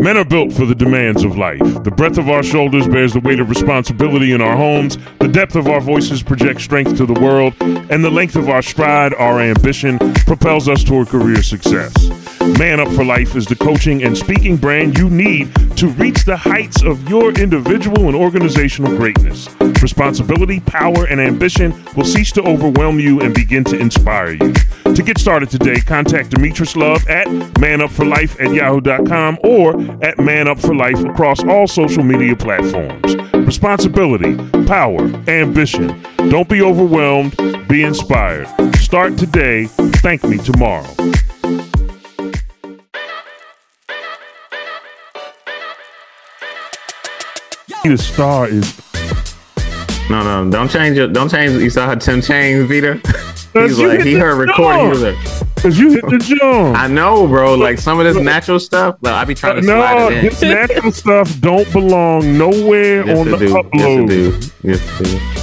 Men are built for the demands of life. The breadth of our shoulders bears the weight of responsibility in our homes. The depth of our voices projects strength to the world. And the length of our stride, our ambition, propels us toward career success. Man Up for Life is the coaching and speaking brand you need to reach the heights of your individual and organizational greatness. Responsibility, power, and ambition will cease to overwhelm you and begin to inspire you. To get started today, contact Demetrius Love at manupforlife@yahoo.com or at manupforlife across all social media platforms. Responsibility, power, ambition. Don't be overwhelmed. Be inspired. Start today. Thank me tomorrow. Vida Starr is no. Don't change it. Don't change it. You saw how Tim changed Vida. He's like he heard recording. He was like, "Cause you hit the jump." I know, bro. Like some of this natural stuff. Like I be trying to slide it in. This natural stuff don't belong nowhere on the upload. Yes,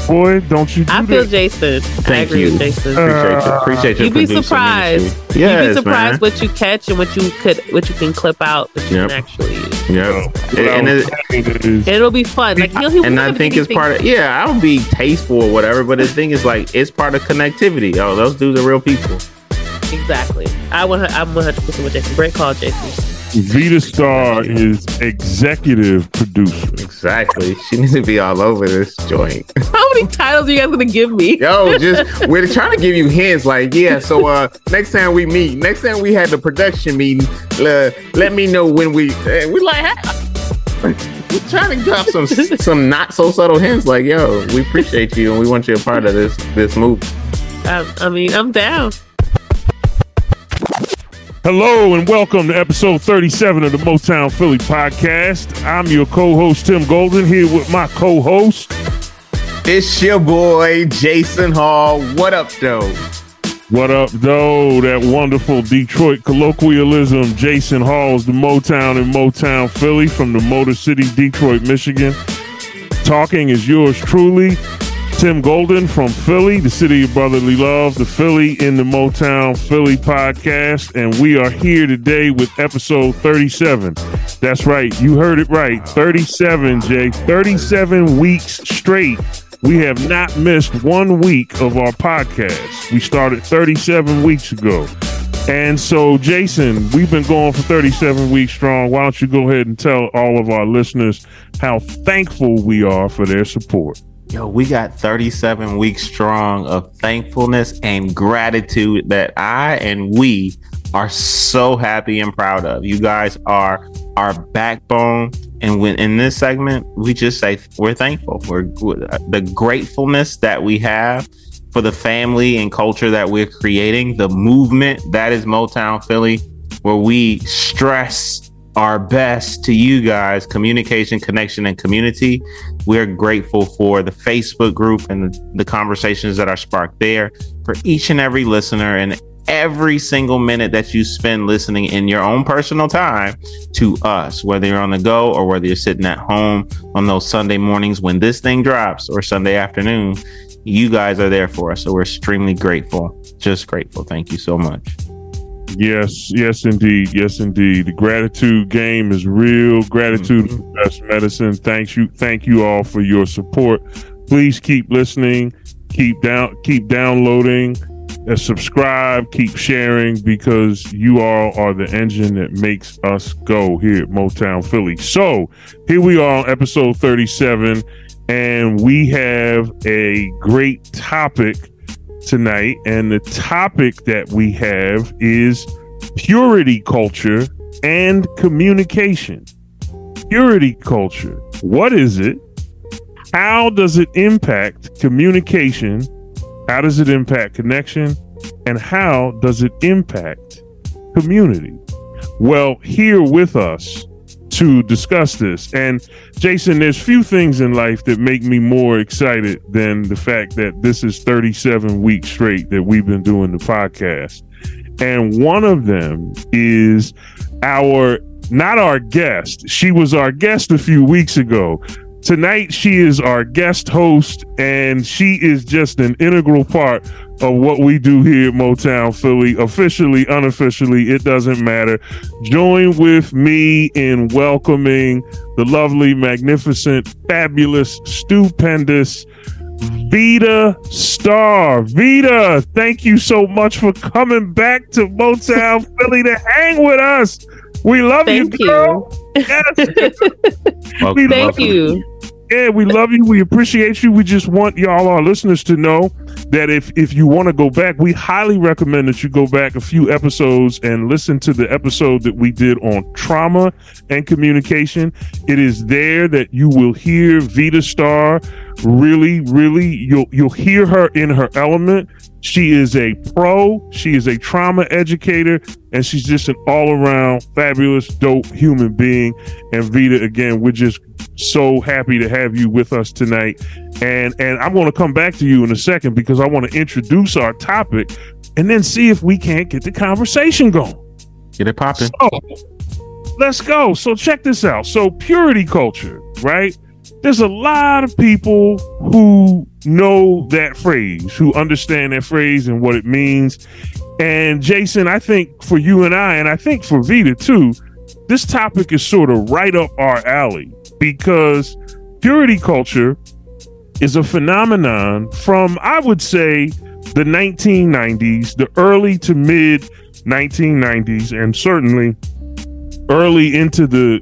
boy, don't you? I feel Jason. Thank you, Jason. Appreciate you. You'd be surprised. You'd be surprised what you catch and what you can clip out that you can actually use. Yeah, and it'll be fun. Like I think it's part of I'll be tasteful or whatever, but the thing is like it's part of connectivity. Oh, those dudes are real people. Exactly. I'm 100% with Jason. Great call, Jason. Vida Starr is executive producer. Exactly. She needs to be all over this joint. How many titles are you guys gonna give me? Yo, we're trying to give you hints. Like, next time we meet, next time we had the production meeting, let me know when we like. We're trying to drop some not so subtle hints. Like, yo, we appreciate you and we want you a part of this move. I'm down. Hello and welcome to episode 37 of the Motown Philly podcast. I'm your co-host, Tim Golden, here with my co-host. It's your boy, Jason Hall. What up, though? What up, though? That wonderful Detroit colloquialism. Jason Hall is the Motown in Motown Philly from the Motor City, Detroit, Michigan. Talking is yours truly, Tim Golden from Philly, the city of brotherly love, the Philly in the Motown Philly podcast. And we are here today with episode 37. That's right. You heard it right. 37, Jay. 37 weeks straight. We have not missed 1 week of our podcast. We started 37 weeks ago. And so, Jason, we've been going for 37 weeks strong. Why don't you go ahead and tell all of our listeners how thankful we are for their support? Yo, we got 37 weeks strong of thankfulness and gratitude that we are so happy and proud of. You guys are our backbone. And when in this segment, we just say we're thankful for the gratefulness that we have for the family and culture that we're creating, the movement that is Motown Philly, where we stress our best to you guys, communication, connection, and community. We're grateful for the Facebook group and the conversations that are sparked there, for each and every listener and every single minute that you spend listening in your own personal time to us, whether you're on the go or whether you're sitting at home on those Sunday mornings when this thing drops or Sunday afternoon, you guys are there for us. So we're extremely grateful, just grateful. Thank you so much. Yes, indeed. The gratitude game is real. Gratitude is the best medicine. Thank you all for your support. Please keep listening, keep downloading, subscribe, keep sharing, because you all are the engine that makes us go here at Motown Philly. So here we are on episode 37, and we have a great topic tonight, and the topic that we have is purity culture and communication. Purity culture, what is it? How does it impact communication? How does it impact connection? And how does it impact community? Well, here with us to discuss this. And Jason, there's few things in life that make me more excited than the fact that this is 37 weeks straight that we've been doing the podcast. And one of them is not our guest. She was our guest a few weeks ago, Tonight, she is our guest host, and she is just an integral part of what we do here at Motown Philly. Officially, unofficially, it doesn't matter. Join with me in welcoming the lovely, magnificent, fabulous, stupendous Vida Starr. Vida, thank you so much for coming back to Motown Philly to hang with us. We love you, girl. Yes. Welcome. Thank you. Yeah, we love you. We appreciate you. We just want y'all, our listeners, to know that if you want to go back, we highly recommend that you go back a few episodes and listen to the episode that we did on trauma and communication. It is there that you will hear Vida Starr. Really, really, you'll hear her in her element. She is a pro. She is a trauma educator, and she's just an all-around fabulous, dope human being. And Vida, again, we're just so happy to have you with us tonight. And I'm going to come back to you in a second because I want to introduce our topic and then see if we can't get the conversation going. Get it popping. So, let's go. So check this out. So purity culture, right? There's a lot of people who know that phrase, who understand that phrase and what it means. And Jason, I think for you and I, and I think for Vida too, this topic is sort of right up our alley because purity culture is a phenomenon from, I would say, the 1990s, the early to mid 1990s, and certainly early into the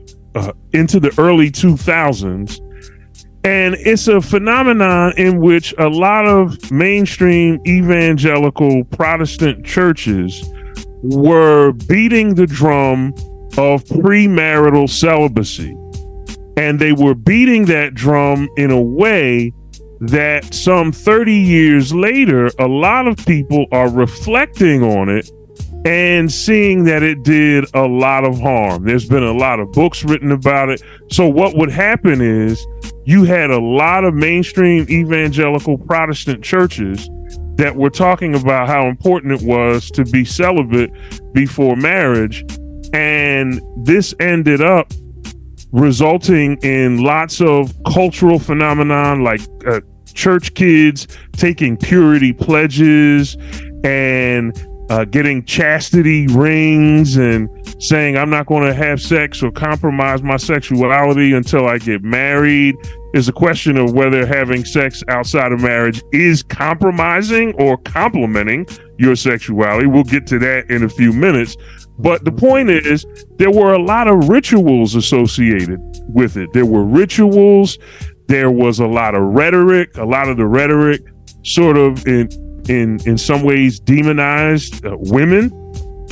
early 2000s. And it's a phenomenon in which a lot of mainstream evangelical Protestant churches were beating the drum of premarital celibacy. And they were beating that drum in a way that some 30 years later, a lot of people are reflecting on it and seeing that it did a lot of harm. There's been a lot of books written about it. So what would happen is, you had a lot of mainstream evangelical Protestant churches that were talking about how important it was to be celibate before marriage. And this ended up resulting in lots of cultural phenomenon like church kids taking purity pledges and getting chastity rings and saying, I'm not going to have sex or compromise my sexuality until I get married. Is a question of whether having sex outside of marriage is compromising or complementing your sexuality. We'll get to that in a few minutes. But the point is, there were a lot of rituals associated with it. There were rituals. There was a lot of rhetoric. A lot of the rhetoric sort of in some ways demonized women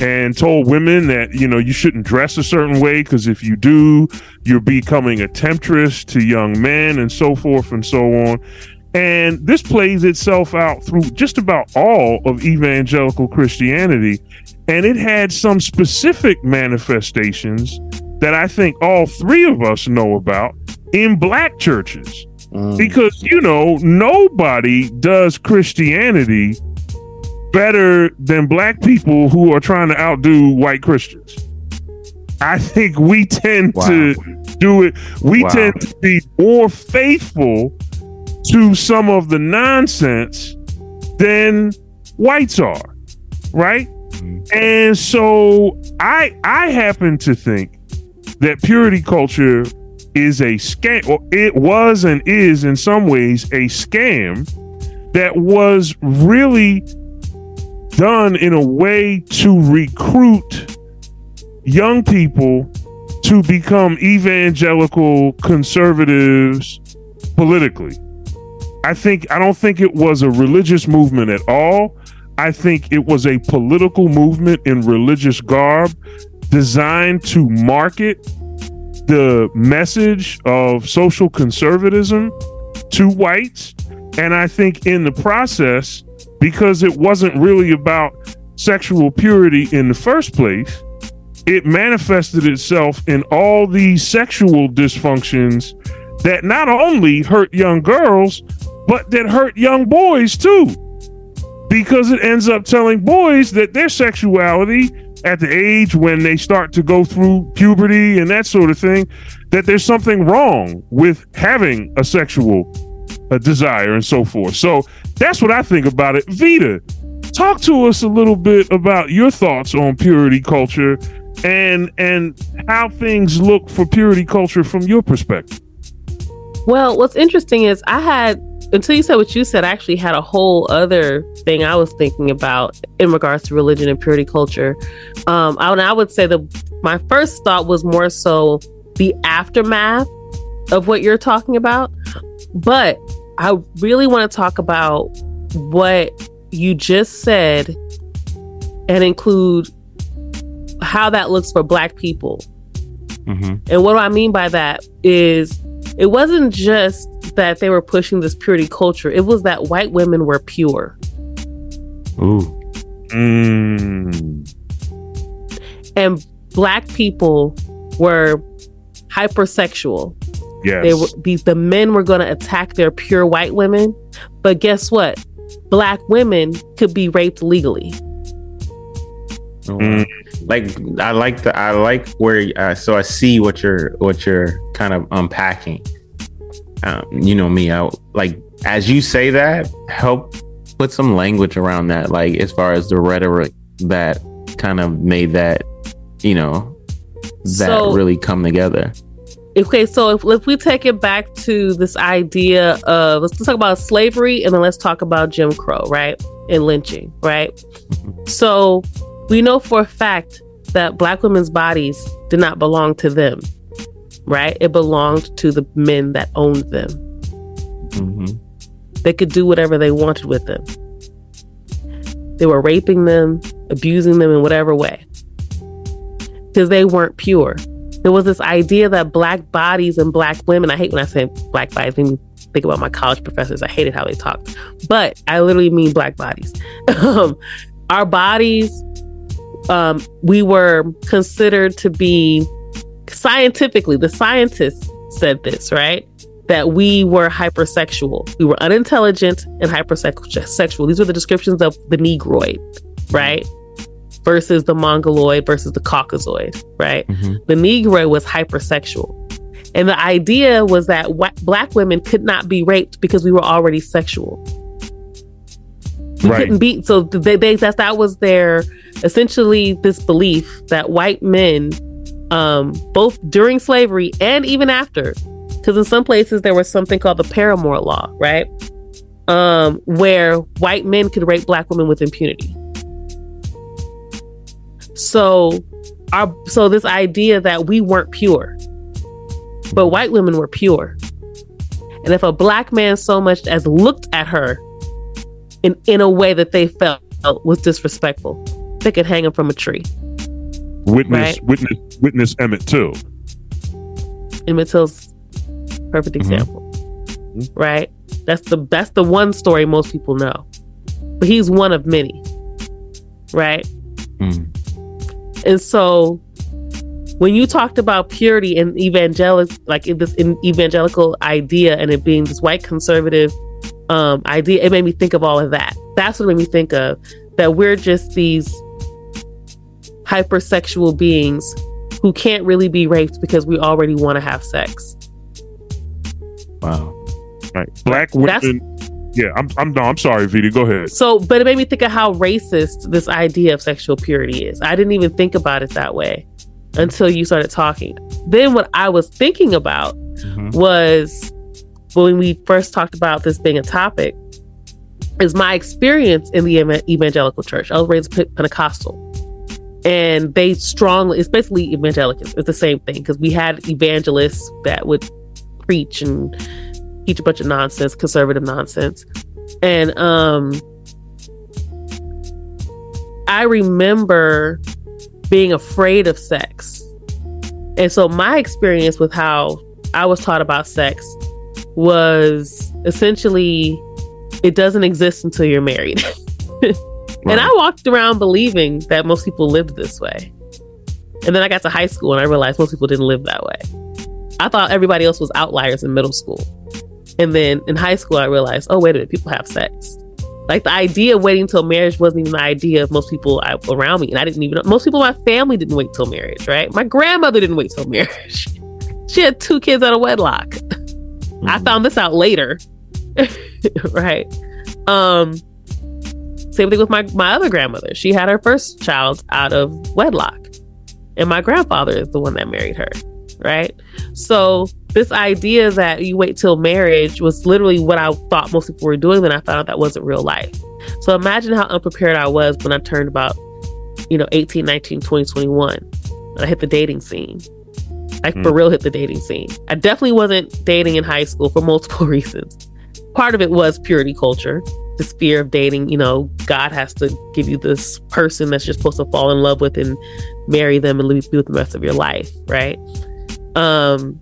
and told women that, you know, you shouldn't dress a certain way because if you do, you're becoming a temptress to young men and so forth and so on. And this plays itself out through just about all of evangelical Christianity. And it had some specific manifestations that I think all three of us know about in black churches. Because, you know, nobody does Christianity better than black people who are trying to outdo white Christians. I think we tend to do it. We tend to be more faithful to some of the nonsense than whites are, right? And so I happen to think that purity culture is a scam, or it was and is in some ways a scam that was really done in a way to recruit young people to become evangelical conservatives politically. I don't think it was a religious movement at all. I think it was a political movement in religious garb designed to market the message of social conservatism to whites. And I think in the process, because it wasn't really about sexual purity in the first place, it manifested itself in all these sexual dysfunctions that not only hurt young girls, but that hurt young boys too. Because it ends up telling boys that their sexuality at the age when they start to go through puberty and that sort of thing, that there's something wrong with having a sexual desire and so forth. So that's what I think about it. Vida, talk to us a little bit about your thoughts on purity culture and how things look for purity culture from your perspective. Well, what's interesting is I had, until you said what you said, I actually had a whole other thing I was thinking about in regards to religion and purity culture. I would say that my first thought was more so the aftermath of what you're talking about. But I really want to talk about what you just said and include how that looks for Black people. Mm-hmm. And what I mean by that is, it wasn't just that they were pushing this purity culture. It was that white women were pure. Ooh. Mm. And Black people were hypersexual. Yes. The men were going to attack their pure white women. But guess what? Black women could be raped legally. Mm. I see what you're kind of unpacking. You know me, I like, as you say that, help put some language around that, like as far as the rhetoric that kind of made that, you know, that so, really come together. Okay, so if we take it back to this idea of, let's talk about slavery and then let's talk about Jim Crow, right? And lynching, right? Mm-hmm. So we know for a fact that Black women's bodies did not belong to them, right? It belonged to the men that owned them. Mm-hmm. They could do whatever they wanted with them. They were raping them, abusing them in whatever way, because they weren't pure. There was this idea that Black bodies and Black women, I hate when I say Black bodies, I mean, think about my college professors, I hated how they talked, but I literally mean Black bodies. Our bodies, we were considered to be, scientifically, the scientists said this, right? That we were hypersexual. We were unintelligent and hypersexual. These were the descriptions of the Negroid, right? Versus the Mongoloid versus the Caucasoid, right? Mm-hmm. The Negroid was hypersexual. And the idea was that Black women could not be raped because we were already sexual. You right. couldn't be, so that was their, essentially this belief that white men, both during slavery and even after, because in some places there was something called the Paramour Law, right? Where white men could rape Black women with impunity. So this idea that we weren't pure, but white women were pure. And if a Black man so much as looked at her in a way that they felt was disrespectful, they could hang him from a tree. Witness Emmett Till. Emmett Till's perfect example. Mm-hmm. Right? That's the one story most people know. But he's one of many. Right? Mm. And so when you talked about purity and evangelical idea and it being this white conservative idea, it made me think of all of that. That's what made me think of that we're just these hypersexual beings who can't really be raped because we already want to have sex. Wow. Right. Black women. Yeah, I'm sorry, Vida. Go ahead. So, but it made me think of how racist this idea of sexual purity is. I didn't even think about it that way until you started talking. Then what I was thinking about was, when we first talked about this being a topic, is my experience in the evangelical church. I was raised Pentecostal, and they strongly, it's basically evangelicals. It's the same thing, because we had evangelists that would preach and teach a bunch of nonsense, conservative nonsense. And I remember being afraid of sex. And so my experience with how I was taught about sex was essentially, it doesn't exist until you're married. Right. And I walked around believing that most people lived this way. And then I got to high school and I realized most people didn't live that way. I thought everybody else was outliers in middle school. And then in high school, I realized, oh, wait a minute, people have sex. Like, the idea of waiting till marriage wasn't even the idea of most people around me. And I didn't even, most people in my family didn't wait till marriage, right? My grandmother didn't wait till marriage. She had 2 kids out of wedlock. Mm-hmm. I found this out later, right? Same thing with my other grandmother. She had her first child out of wedlock. And my grandfather is the one that married her, right? So this idea that you wait till marriage was literally what I thought most people were doing. Then I found out that wasn't real life. So imagine how unprepared I was when I turned about, 18, 19, 20, 21. I hit the dating scene. Like, for real, hit the dating scene. I definitely wasn't dating in high school for multiple reasons. Part of it was purity culture, this fear of dating. God has to give you this person that you're supposed to fall in love with and marry them and be with the rest of your life, right? And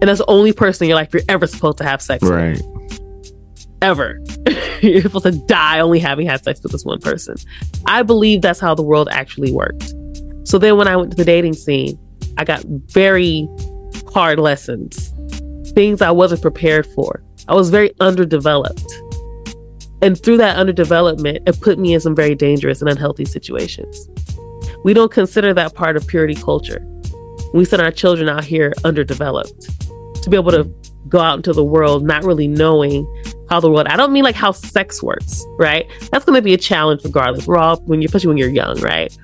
that's the only person in your life you're ever supposed to have sex right. with. Ever. You're supposed to die only having had sex with this one person. I believe that's how the world actually worked. So then when I went to the dating scene, I got very hard lessons, things I wasn't prepared for. I was very underdeveloped. And through that underdevelopment, it put me in some very dangerous and unhealthy situations. We don't consider that part of purity culture. We send our children out here underdeveloped to be able to go out into the world, not really knowing how the world, I don't mean like how sex works, right? That's going to be a challenge regardless. Especially when you're young, right?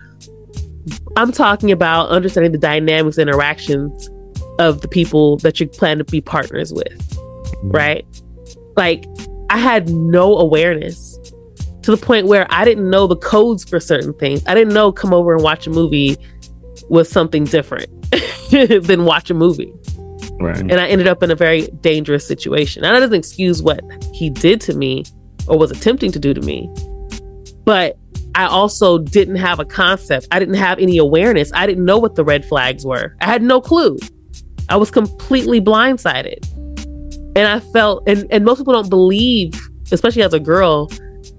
I'm talking about understanding the dynamics and interactions of the people that you plan to be partners with, right? Like, I had no awareness to the point where I didn't know the codes for certain things. I didn't know come over and watch a movie was something different than watch a movie. Right. And I ended up in a very dangerous situation. Now, that doesn't excuse what he did to me or was attempting to do to me, but I also didn't have a concept. I didn't have any awareness. I didn't know what the red flags were. I had no clue. I was completely blindsided. And I felt, and most people don't believe, especially as a girl,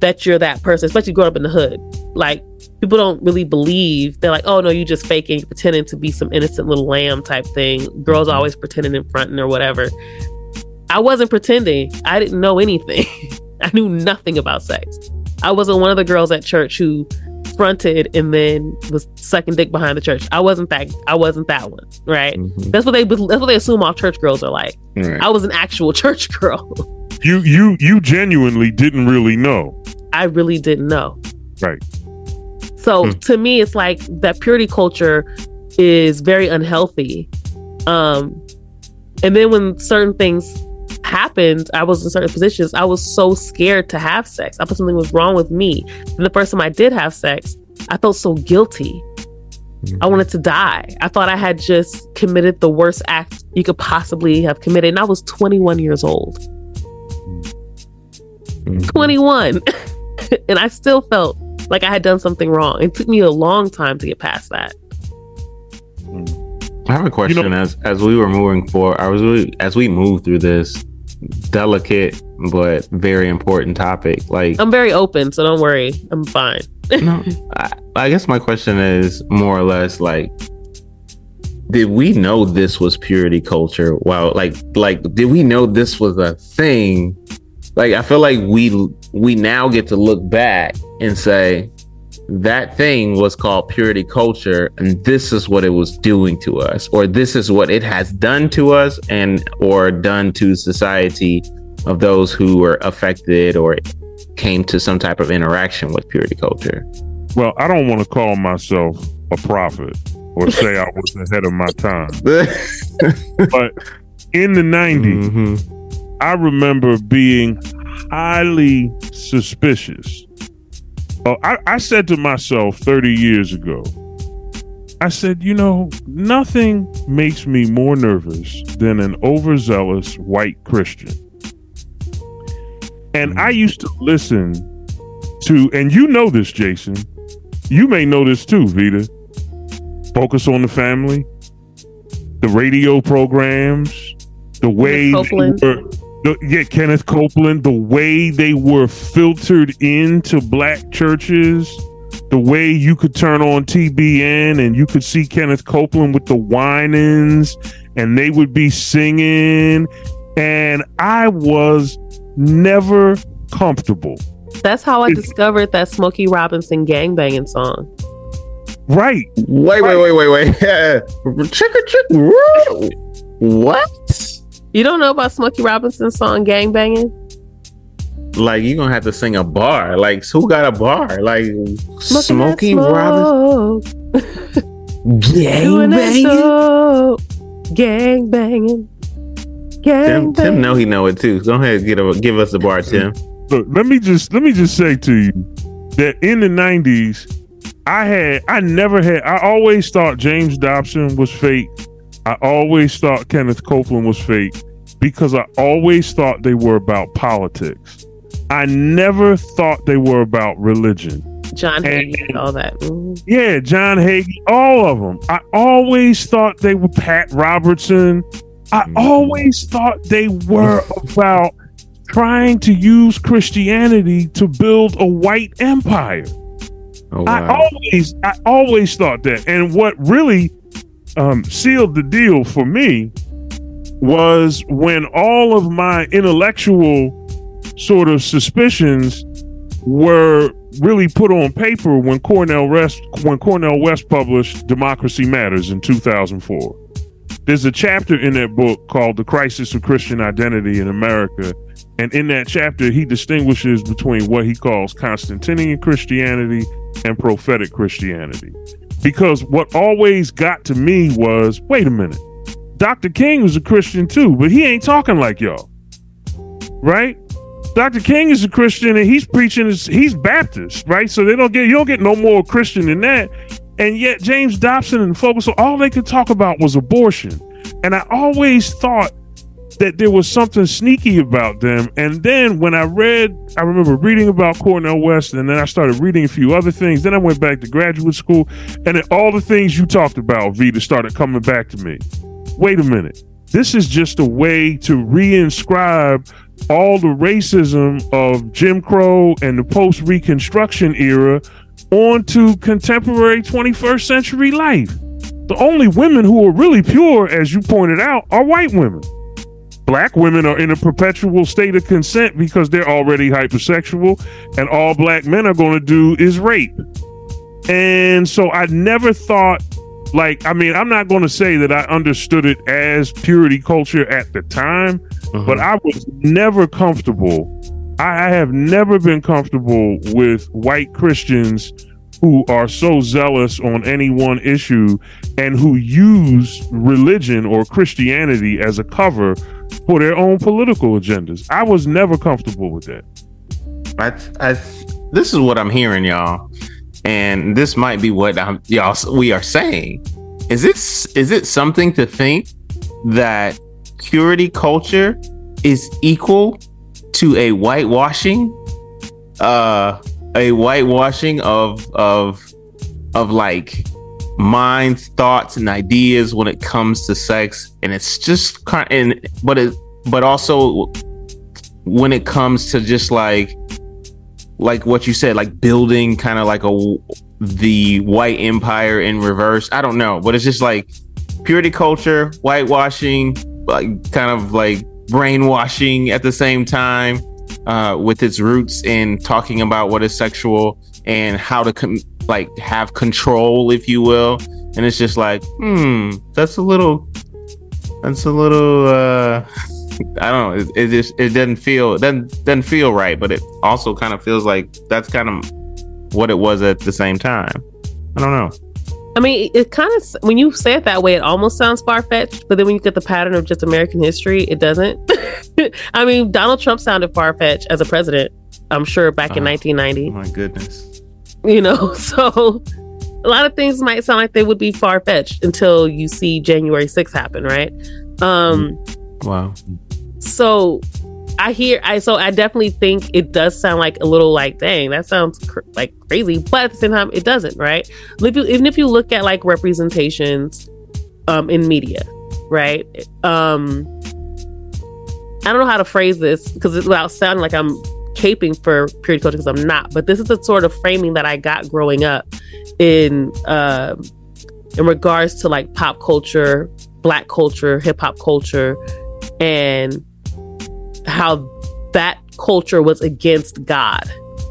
that you're that person, especially growing up in the hood. Like, people don't really believe. They're like, oh no, you just faking, pretending to be some innocent little lamb type thing. Girls are always pretending and fronting or whatever. I wasn't pretending. I didn't know anything. I knew nothing about sex. I wasn't one of the girls at church who fronted and then was sucking dick behind the church. I wasn't that one, right? Mm-hmm. That's what they assume all church girls are like. Right. I was an actual church girl. You genuinely didn't really know. I really didn't know. Right. So to me, it's like that purity culture is very unhealthy. And then when certain things happened, I was in certain positions, I was so scared to have sex. I thought something was wrong with me. And the first time I did have sex, I felt so guilty. I wanted to die. I thought I had just committed the worst act you could possibly have committed. And I was 21 years old. 21. And I still felt like I had done something wrong. It took me a long time to get past that. I have a question. As we were moving forward, as we move through this delicate but very important topic, like, I'm very open, so don't worry, I'm fine. No, I guess my question is more or less like, did we know this was purity culture? Wow, like did we know this was a thing? Like, I feel like we now get to look back and say that thing was called purity culture, and this is what it was doing to us, or this is what it has done to us and or done to society of those who were affected or came to some type of interaction with purity culture. Well, I don't want to call myself a prophet or say I was ahead of my time, but in the 90s, I remember being highly suspicious. I said to myself 30 years ago, I said, nothing makes me more nervous than an overzealous white Christian. And I used to listen to, and this, Jason, you may know this too, Vida, Focus on the Family, the radio programs, the way Kenneth Copeland, the way they were filtered into black churches, the way you could turn on TBN and you could see Kenneth Copeland with the Winans and they would be singing. And I was never comfortable. That's how I discovered that Smokey Robinson gangbanging song. Right. Wait. Chick. What? You don't know about Smokey Robinson's song "Gangbanging"? Like, you're gonna have to sing a bar. Like, who got a bar? Like, Smokey Robinson. Gangbanging. Gangbanging. Gangbanging. Tim know he know it too. Go ahead, give us the bar, Tim. Look, let me just say to you that in the 90s, I always thought James Dobson was fake. I always thought Kenneth Copeland was fake because I always thought they were about politics. I never thought they were about religion. John Hagee, all that. Mm-hmm. Yeah, John Hagee, all of them. I always thought they were Pat Robertson. I always thought they were about trying to use Christianity to build a white empire. Oh, wow. I always thought that. And what really sealed the deal for me was when all of my intellectual sort of suspicions were really put on paper when Cornel West published Democracy Matters in 2004. There's a chapter in that book called The Crisis of Christian Identity in America, and in that chapter he distinguishes between what he calls Constantinian Christianity and prophetic Christianity. Because what always got to me was, wait a minute, Dr. King was a Christian too, but he ain't talking like y'all, right? Dr. King is a Christian and he's preaching, he's Baptist, right? So you don't get no more Christian than that. And yet James Dobson and Focus, all they could talk about was abortion. And I always thought that there was something sneaky about them. And then when I remember reading about Cornel West, and then I started reading a few other things. Then I went back to graduate school, and then all the things you talked about, Vida, started coming back to me. Wait a minute. This is just a way to reinscribe all the racism of Jim Crow and the post-Reconstruction era onto contemporary 21st century life. The only women who are really pure, as you pointed out, are white women. Black women are in a perpetual state of consent because they're already hypersexual, and all black men are going to do is rape. And so I never thought, I'm not going to say that I understood it as purity culture at the time, but I was never comfortable. I have never been comfortable with white Christians who are so zealous on any one issue and who use religion or Christianity as a cover for their own political agendas. I was never comfortable with that. This is what I'm hearing, y'all, and this might be what we are saying. Is it something to think that purity culture is equal to a whitewashing of like minds, thoughts, and ideas when it comes to sex, and it's just but also when it comes to just like what you said, like building kind of like the white empire in reverse. I don't know, but it's just like purity culture, whitewashing, like kind of like brainwashing at the same time. With its roots in talking about what is sexual and how to have control, if you will, and it's just like, that's a little. I don't know. It doesn't feel right, but it also kind of feels like that's kind of what it was at the same time. I don't know. I mean, it kind of, when you say it that way, it almost sounds far-fetched, but then when you get the pattern of just American history, it doesn't. I mean, Donald Trump sounded far-fetched as a president, I'm sure, back in 1990. Oh my goodness. You know, so a lot of things might sound like they would be far-fetched until you see January 6th happen, right? Wow. So I definitely think it does sound like a little like, dang, that sounds like crazy, but at the same time, it doesn't, right? Even if you look at like representations in media, right? I don't know how to phrase this because it's without sounding like I'm caping for purity culture, because I'm not, but this is the sort of framing that I got growing up in regards to like pop culture, black culture, hip hop culture, and how that culture was against God,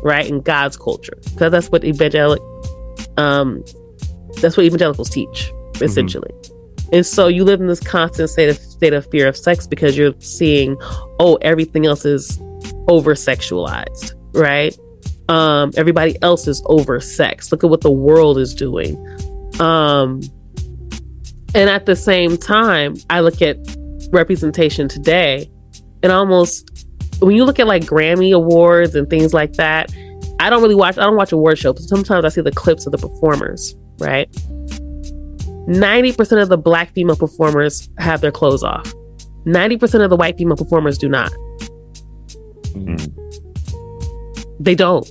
right? And God's culture. Because that's what evangelicals teach, essentially. Mm-hmm. And so you live in this constant state of fear of sex because you're seeing, oh, everything else is over-sexualized, right? Everybody else is over-sexed. Look at what the world is doing. And at the same time, I look at representation today, and almost when you look at like Grammy Awards and things like that, I don't watch award shows, but sometimes I see the clips of the performers, right? 90% of the black female performers have their clothes off. 90% of the white female performers do not. Mm-hmm. They don't.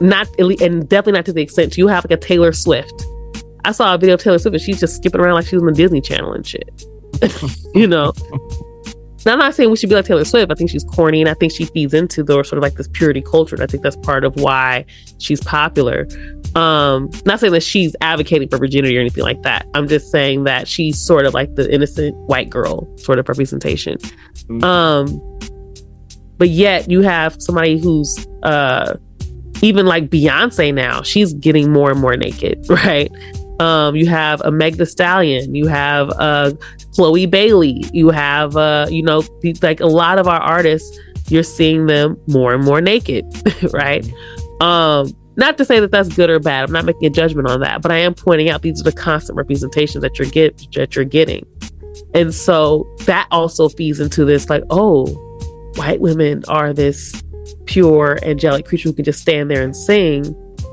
Not, and definitely not to the extent you have like a Taylor Swift. I saw a video of Taylor Swift and she's just skipping around like she was on the Disney Channel and shit. You know? Now, I'm not saying we should be like Taylor Swift. I think she's corny, and I think she feeds into the sort of like this purity culture. And I think that's part of why she's popular. Not saying that she's advocating for virginity or anything like that. I'm just saying that she's sort of like the innocent white girl sort of representation. Mm-hmm. But yet you have somebody who's even like Beyonce now. She's getting more and more naked, right? You have a Meg Thee Stallion, you have Chloe Bailey, you have like a lot of our artists, you're seeing them more and more naked, right? Not to say that that's good or bad. I'm not making a judgment on that, but I am pointing out these are the constant representations that you're getting, and so that also feeds into this like, oh, white women are this pure angelic creature who can just stand there and sing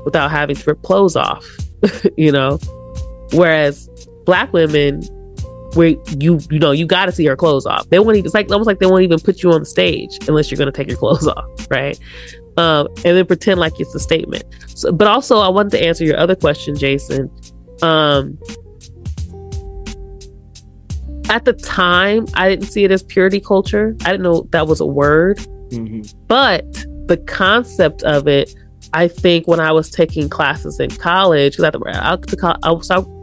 without having to rip clothes off. You know, whereas black women, where you know you got to see her clothes off. They won't even, it's like almost like they won't even put you on the stage unless you're going to take your clothes off, right? And then pretend like it's a statement. So, but also, I wanted to answer your other question, Jason. At the time, I didn't see it as purity culture. I didn't know that was a word, mm-hmm. But the concept of it. I think when I was taking classes in college, because I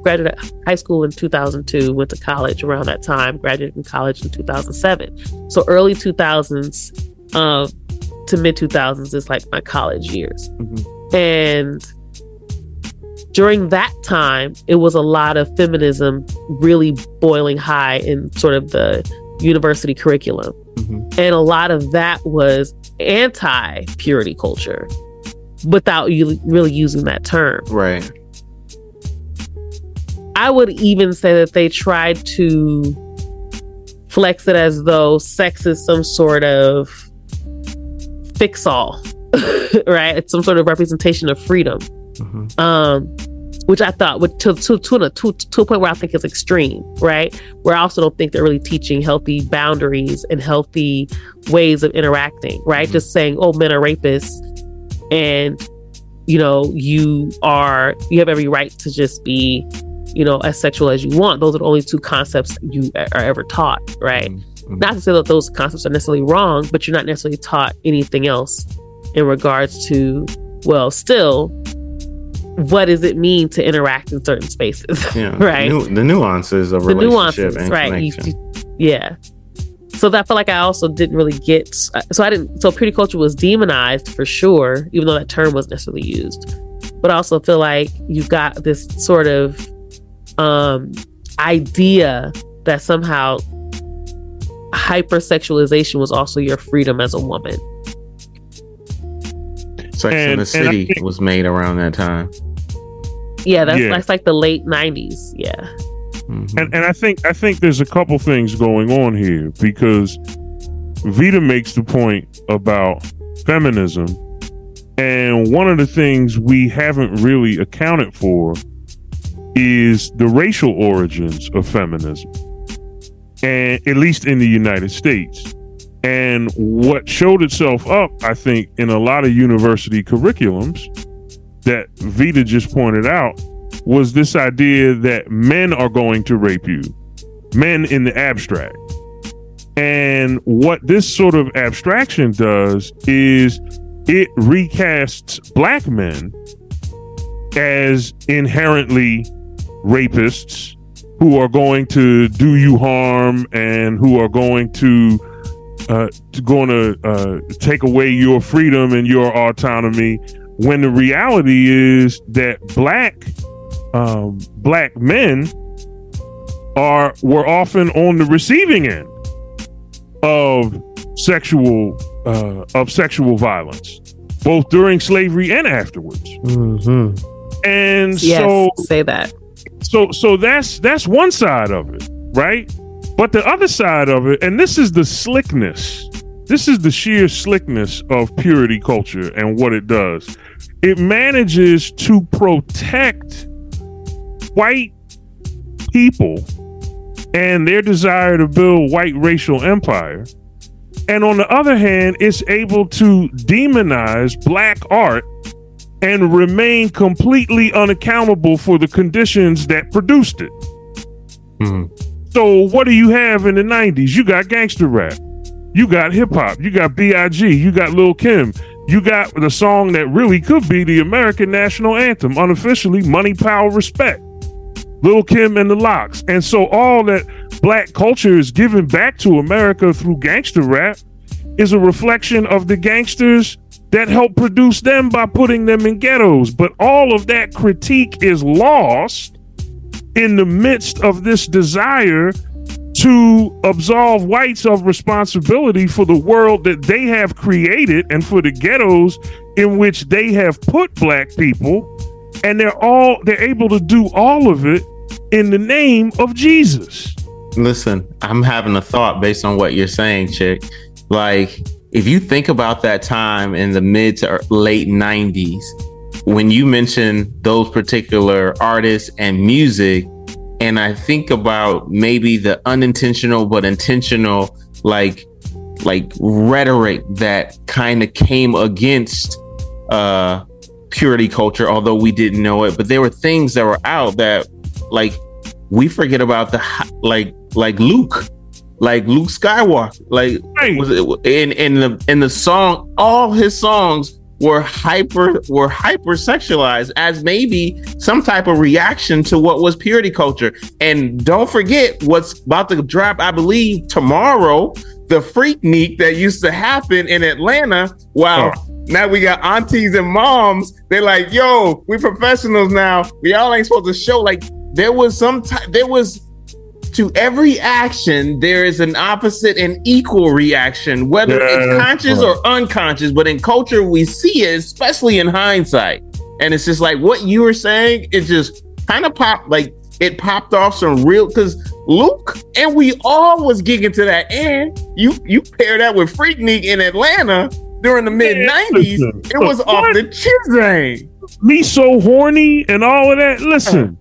graduated high school in 2002, went to college around that time, graduated from college in 2007. So early 2000s to mid 2000s is like my college years. Mm-hmm. And during that time, it was a lot of feminism really boiling high in sort of the university curriculum. Mm-hmm. And a lot of that was anti-purity culture, without you really using that term. Right. I would even say that they tried to flex it as though sex is some sort of fix-all, right? It's some sort of representation of freedom, mm-hmm. Which I thought would to a point where I think is extreme, right? Where I also don't think they're really teaching healthy boundaries and healthy ways of interacting, right? Mm-hmm. Just saying, oh, men are rapists, and, you know, you have every right to just be, you know, as sexual as you want. Those are the only two concepts you are ever taught, right? Mm-hmm. Not to say that those concepts are necessarily wrong, but you're not necessarily taught anything else in regards to, well, still, what does it mean to interact in certain spaces, yeah, right? The nuances of relationship and connection. Yeah. So that I felt like I also didn't really get. So purity culture was demonized for sure, even though that term wasn't necessarily used. But I also feel like you got this sort of idea that somehow hypersexualization was also your freedom as a woman. Sex and the City was made around that time. Yeah, that's like the late 90s. Yeah. Mm-hmm. And I think there's a couple things going on here, because Vida makes the point about feminism, and one of the things we haven't really accounted for is the racial origins of feminism, and at least in the United States. And what showed itself up, I think, in a lot of university curriculums that Vida just pointed out, was this idea that men are going to rape you, men in the abstract. And what this sort of abstraction does is it recasts black men as inherently rapists who are going to do you harm and who are going to going to take away your freedom and your autonomy, when the reality is that black men were often on the receiving end of sexual violence, both during slavery and afterwards. Mm-hmm. And yes, so say that. So that's one side of it, right? But the other side of it, and this is the slickness, this is the sheer slickness of purity culture and what it does. It manages to protect white people and their desire to build white racial empire. And on the other hand, it's able to demonize black art and remain completely unaccountable for the conditions that produced it. Mm-hmm. So what do you have in the 90s? You got gangster rap. You got hip hop. You got B.I.G. You got Lil' Kim. You got the song that really could be the American national anthem, unofficially, Money, Power, Respect. Lil' Kim and the Lox. And so all that black culture is given back to America through gangster rap is a reflection of the gangsters that helped produce them by putting them in ghettos. But all of that critique is lost in the midst of this desire to absolve whites of responsibility for the world that they have created and for the ghettos in which they have put black people. And they're able to do all of it in the name of Jesus. Listen, I'm having a thought based on what you're saying, Chick. Like, if you think about that time in the mid to late 90s, when you mention those particular artists and music, and I think about maybe the unintentional but intentional like rhetoric that kind of came against purity culture, although we didn't know it, but there were things that were out that like we forget about, the like Luke Skywalker, like was it, in the song, all his songs were hyper sexualized as maybe some type of reaction to what was purity culture. And don't forget what's about to drop, I believe tomorrow, the Freaknik that used to happen in Atlanta. Wow. Oh. Now we got aunties and moms. They're like, yo, we professionals now. We all ain't supposed to show. Like there was some type, there was, to every action, there is an opposite and equal reaction, whether it's conscious or unconscious. But in culture, we see it, especially in hindsight. And it's just like what you were saying, it just kind of popped, like it popped off some real, because Luke and we all was gigging to that. And you pair that with Freaknik in Atlanta during the mid 90s, it was off the chisel. Me so horny and all of that. Listen.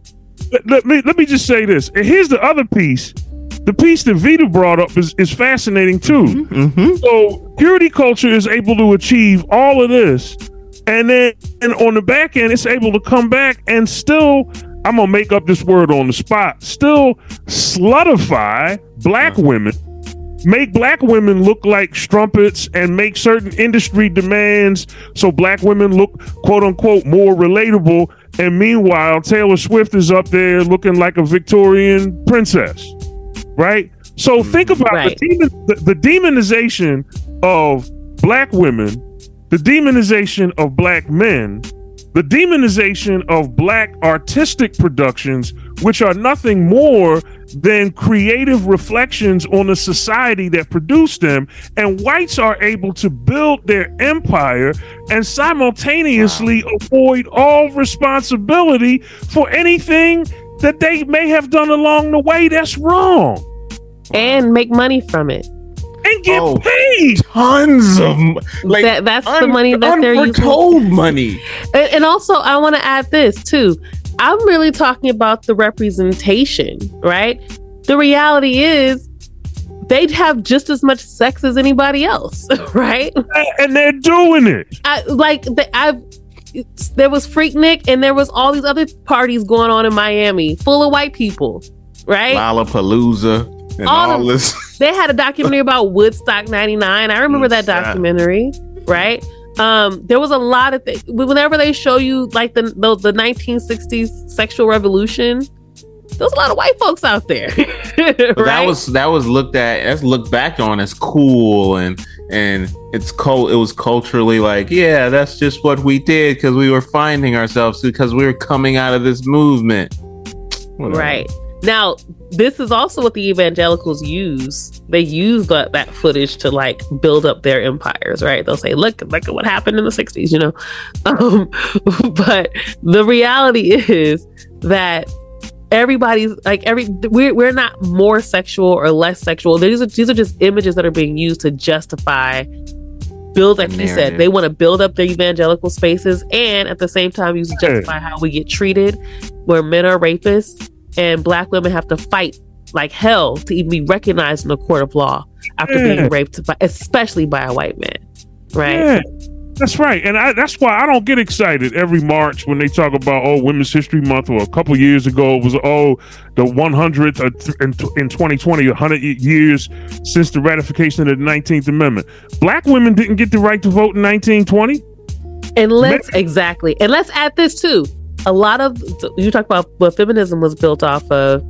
Let me just say this. And here's the other piece. The piece that Vida brought up is fascinating too. Mm-hmm. So purity culture is able to achieve all of this. And on the back end, it's able to come back and still, I'm going to make up this word on the spot, still slutify black women, make black women look like strumpets, and make certain industry demands so black women look, quote unquote, more relatable. And meanwhile, Taylor Swift is up there looking like a Victorian princess, right? So think about the demonization of black women, the demonization of black men, the demonization of black artistic productions, which are nothing more than creative reflections on the society that produced them. And whites are able to build their empire and simultaneously avoid all responsibility for anything that they may have done along the way that's wrong. And make money from it. And get paid tons of like that's the money that they're using. Untold money. And also, I want to add this too. I'm really talking about the representation, right? The reality is they'd have just as much sex as anybody else, right? And they're doing it. There was Freaknik and there was all these other parties going on in Miami full of white people, right? Lollapalooza. And all this. They had a documentary about Woodstock 99. I remember that documentary, right? There was a lot of things. Whenever they show you like the 1960s sexual revolution, There's a lot of white folks out there. Right? That was looked back on as cool and it's cold. It was culturally like, yeah, that's just what we did because we were finding ourselves because we were coming out of this movement. Whatever. Right. Now, this is also what the evangelicals use. They use that footage to like build up their empires, right? They'll say, look at what happened in the 60s, you know? But the reality is that everybody's like, we're not more sexual or less sexual. These are just images that are being used to justify, build, like you said, they want to build up their evangelical spaces and at the same time use to justify how we get treated, where men are rapists. And black women have to fight like hell to even be recognized in the court of law after being raped, especially by a white man. Right? Yeah, that's right. And that's why I don't get excited every March when they talk about, Women's History Month, or a couple years ago it was, the 100th in 2020, 100 years since the ratification of the 19th Amendment. Black women didn't get the right to vote in 1920. And let's add this too. A lot of, you talk about what feminism was built off of,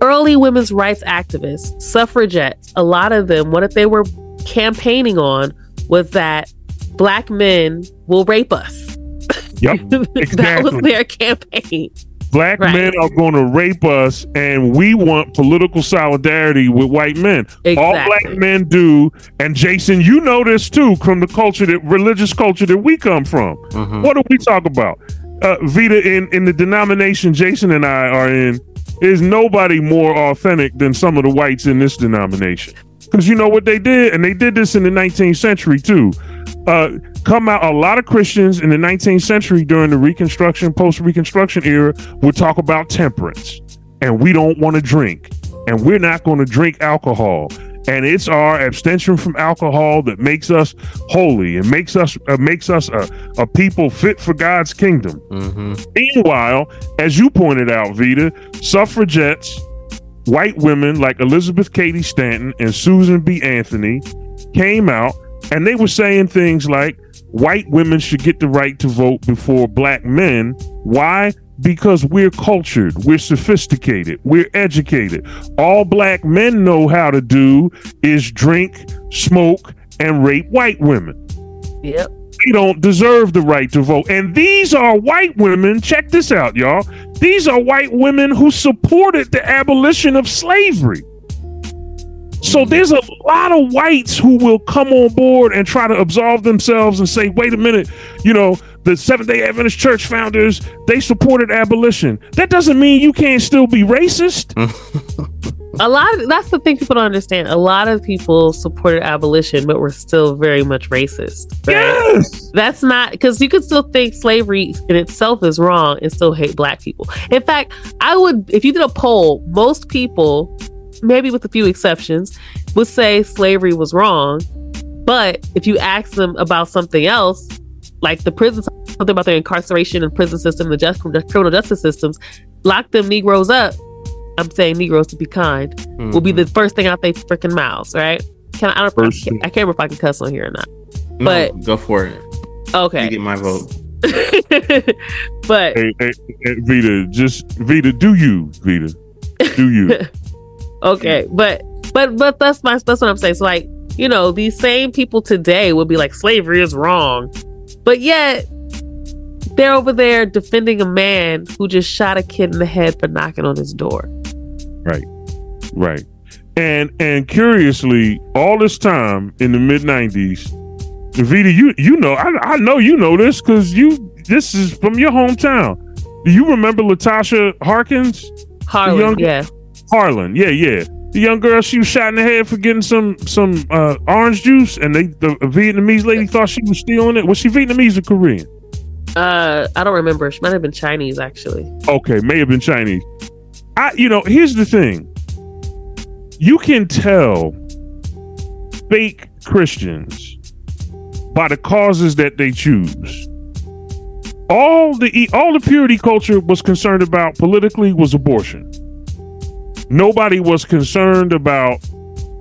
early women's rights activists, suffragettes, a lot of them, what if they were campaigning on was that black men will rape us. Yep, exactly. That was their campaign. Black men are going to rape us, and we want political solidarity with white men. Exactly. All black men do, and Jason, you know this too, from the culture, that religious culture that we come from. Mm-hmm. What do we talk about? Vida, in the denomination Jason and I are in, is nobody more authentic than some of the whites in this denomination. Because you know what they did? And they did this in the 19th century too. Come out, a lot of Christians in the 19th century during the Reconstruction, post-Reconstruction era would talk about temperance, and we don't want to drink, and we're not going to drink alcohol, and it's our abstention from alcohol that makes us holy and makes us a people fit for God's kingdom. Mm-hmm. Meanwhile, as you pointed out, Vida, suffragettes, white women like Elizabeth Cady Stanton and Susan B. Anthony came out, and they were saying things like white women should get the right to vote before black men. Why? Because we're cultured, we're sophisticated, we're educated. All black men know how to do is drink, smoke, and rape white women. Yep. They don't deserve the right to vote. And these are white women. Check this out, y'all. These are white women who supported the abolition of slavery. So there's a lot of whites who will come on board and try to absolve themselves and say, wait a minute, you know, the Seventh-day Adventist church founders, they supported abolition. That doesn't mean you can't still be racist. That's the thing people don't understand. A lot of people supported abolition, but were still very much racist. Right? Yes. That's not, because you could still think slavery in itself is wrong and still hate black people. In fact, I would, if you did a poll, most people, maybe with a few exceptions, would say slavery was wrong. But if you ask them about something else, like the prison, something about their incarceration and prison system, the criminal justice systems, lock them Negroes up. I'm saying Negroes, to be kind, will be the first thing out they freaking mouths, right? I can't remember if I can cuss on here or not. No, but go for it. Okay, you get my vote. But hey, Vida, do you? Okay, but that's what I'm saying. So like, you know, these same people today would be like, slavery is wrong, but yet they're over there defending a man who just shot a kid in the head for knocking on his door. Right. And curiously, all this time in the mid 90s, Vida, you know, I know you know this because this is from your hometown. Do you remember Latasha Harlins? Yeah. Harlin, yeah. The young girl, she was shot in the head for getting some orange juice, and the Vietnamese lady thought she was stealing it. Was she Vietnamese or Korean? I don't remember. She might have been Chinese, actually. Okay, may have been Chinese. Here's the thing. You can tell fake Christians by the causes that they choose. All the purity culture was concerned about politically was abortion. Nobody was concerned about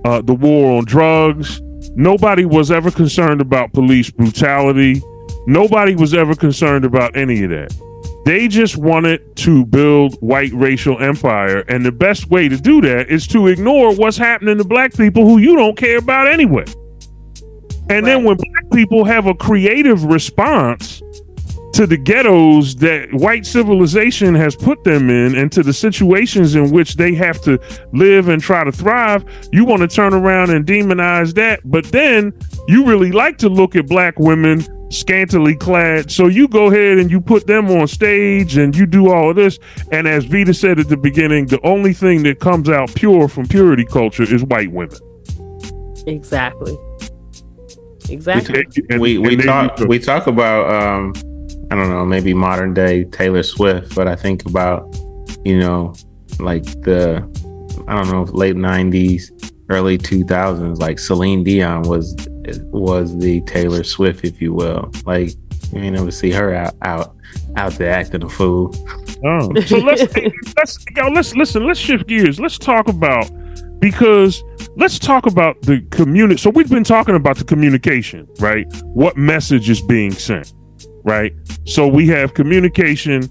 the war on drugs. Nobody was ever concerned about police brutality. Nobody was ever concerned about any of that. They just wanted to build white racial empire. And the best way to do that is to ignore what's happening to black people who you don't care about anyway. And then when black people have a creative response to the ghettos that white civilization has put them in and to the situations in which they have to live and try to thrive, you want to turn around and demonize that. But then you really like to look at black women scantily clad. So you go ahead and you put them on stage and you do all of this. And as Vida said at the beginning, the only thing that comes out pure from purity culture is white women. Exactly. We talk about, I don't know, maybe modern day Taylor Swift, but I think about, you know, like the, I don't know, late 90s, early 2000s, like Celine Dion was the Taylor Swift, if you will. Like, you ain't never see her out there acting a fool. Oh. So let's shift gears. Let's talk about the community. So we've been talking about the communication, right? What message is being sent, right? So we have communication.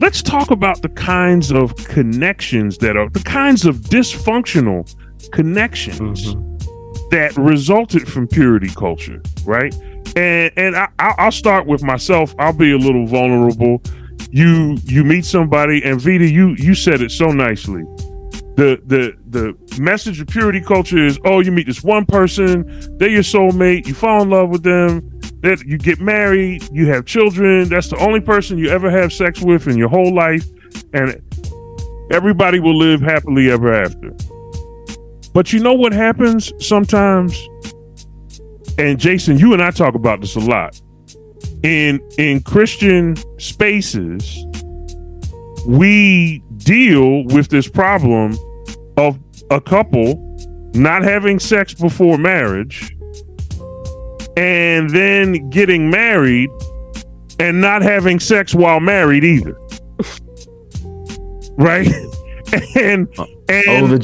Let's talk about the kinds of connections that are, the kinds of dysfunctional connections that resulted from purity culture, right? And I'll start with myself. I'll be a little vulnerable. You meet somebody, and Vida, you said it so nicely. The message of purity culture is, oh, you meet this one person, they're your soulmate, you fall in love with them, that you get married, you have children, that's the only person you ever have sex with in your whole life, and everybody will live happily ever after. But you know what happens sometimes? And Jason, you and I talk about this a lot. In Christian spaces, we deal with this problem of a couple not having sex before marriage and then getting married and not having sex while married either. Right? And the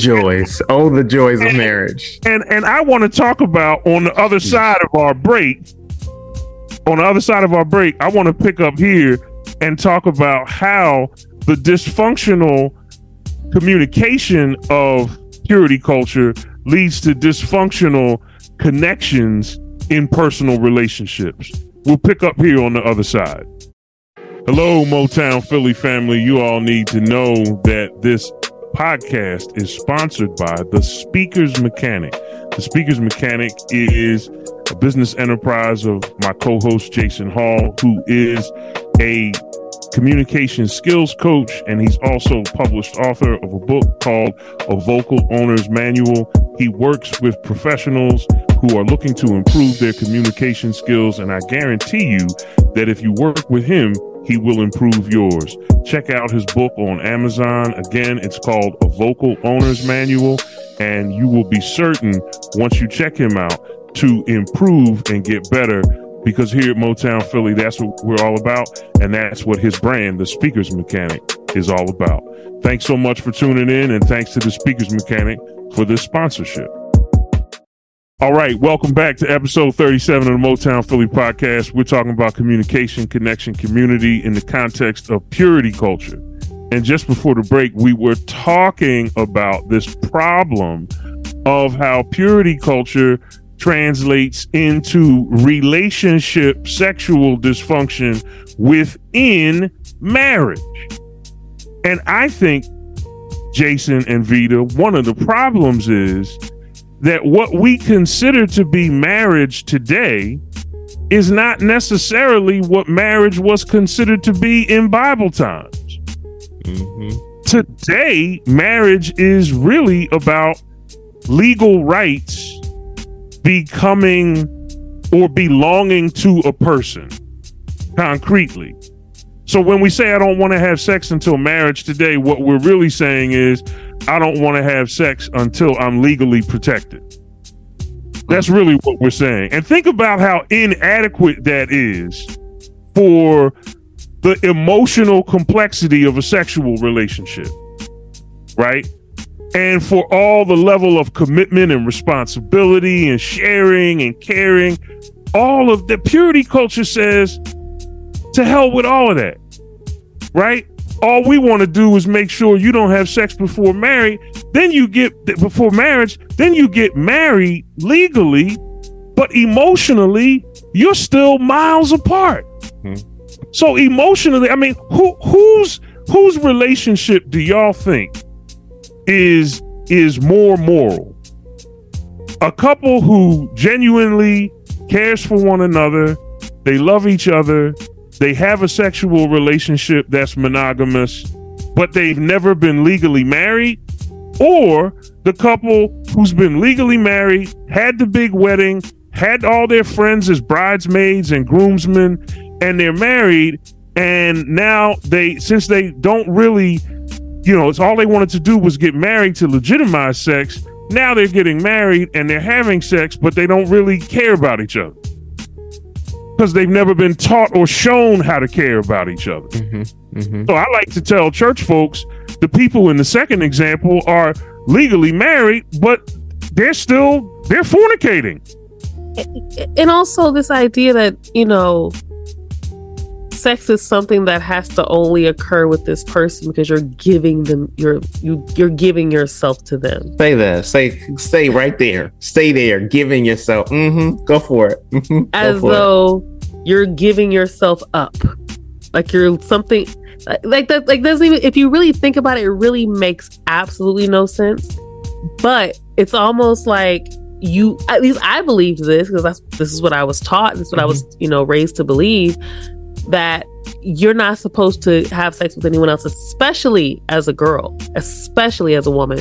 joys of marriage. And I want to talk about on the other side of our break, I want to pick up here and talk about how the dysfunctional communication of purity culture leads to dysfunctional connections in personal relationships. We'll pick up here on the other side. Hello, Motown Philly family. You all need to know that this podcast is sponsored by The Speaker's Mechanic. The Speaker's Mechanic is a business enterprise of my co-host, Jason Hall, who is a communication skills coach, and he's also published author of a book called A Vocal Owner's Manual. He works with professionals who are looking to improve their communication skills, and I guarantee you that if you work with him, he will improve yours. Check out his book on Amazon. Again, it's called A Vocal Owner's Manual, and you will be certain once you check him out to improve and get better. Because here at Motown Philly, that's what we're all about. And that's what his brand, The Speaker's Mechanic, is all about. Thanks so much for tuning in. And thanks to The Speaker's Mechanic for this sponsorship. All right. Welcome back to episode 37 of the Motown Philly podcast. We're talking about communication, connection, community in the context of purity culture. And just before the break, we were talking about this problem of how purity culture translates into relationship sexual dysfunction within marriage. And I think, Jason and Vida, one of the problems is that what we consider to be marriage today is not necessarily what marriage was considered to be in Bible times. Today, marriage is really about legal rights becoming or belonging to a person concretely. So when we say I don't want to have sex until marriage today, what we're really saying is I don't want to have sex until I'm legally protected. That's really what we're saying. And think about how inadequate that is for the emotional complexity of a sexual relationship, right? And for all the level of commitment and responsibility and sharing and caring, all of the purity culture says to hell with all of that. right? All we want to do is make sure you don't have sex before married. Then you get before marriage. Then you get married legally, but emotionally you're still miles apart. Mm-hmm. So emotionally, I mean, whose relationship do y'all think is more moral? A couple who genuinely cares for one another, they love each other, they have a sexual relationship that's monogamous, but they've never been legally married, or the couple who's been legally married, had the big wedding, had all their friends as bridesmaids and groomsmen, and they're married, and now since they don't really, you know, it's all they wanted to do was get married to legitimize sex. Now they're getting married and they're having sex, but they don't really care about each other because they've never been taught or shown how to care about each other. Mm-hmm, mm-hmm. So I like to tell church folks, the people in the second example are legally married, but they're fornicating. And also this idea that, you know, sex is something that has to only occur with this person because you're giving them you're giving yourself to them. Say that. Stay right there. Stay there. Giving yourself. Mm-hmm. Go for it. Mm-hmm. As though you're giving yourself up, like you're something like that. Like doesn't even, if you really think about it, it really makes absolutely no sense. But it's almost like you. At least I believed this because this is what I was taught. This is what mm-hmm. I was raised to believe. That you're not supposed to have sex with anyone else, especially as a girl, especially as a woman,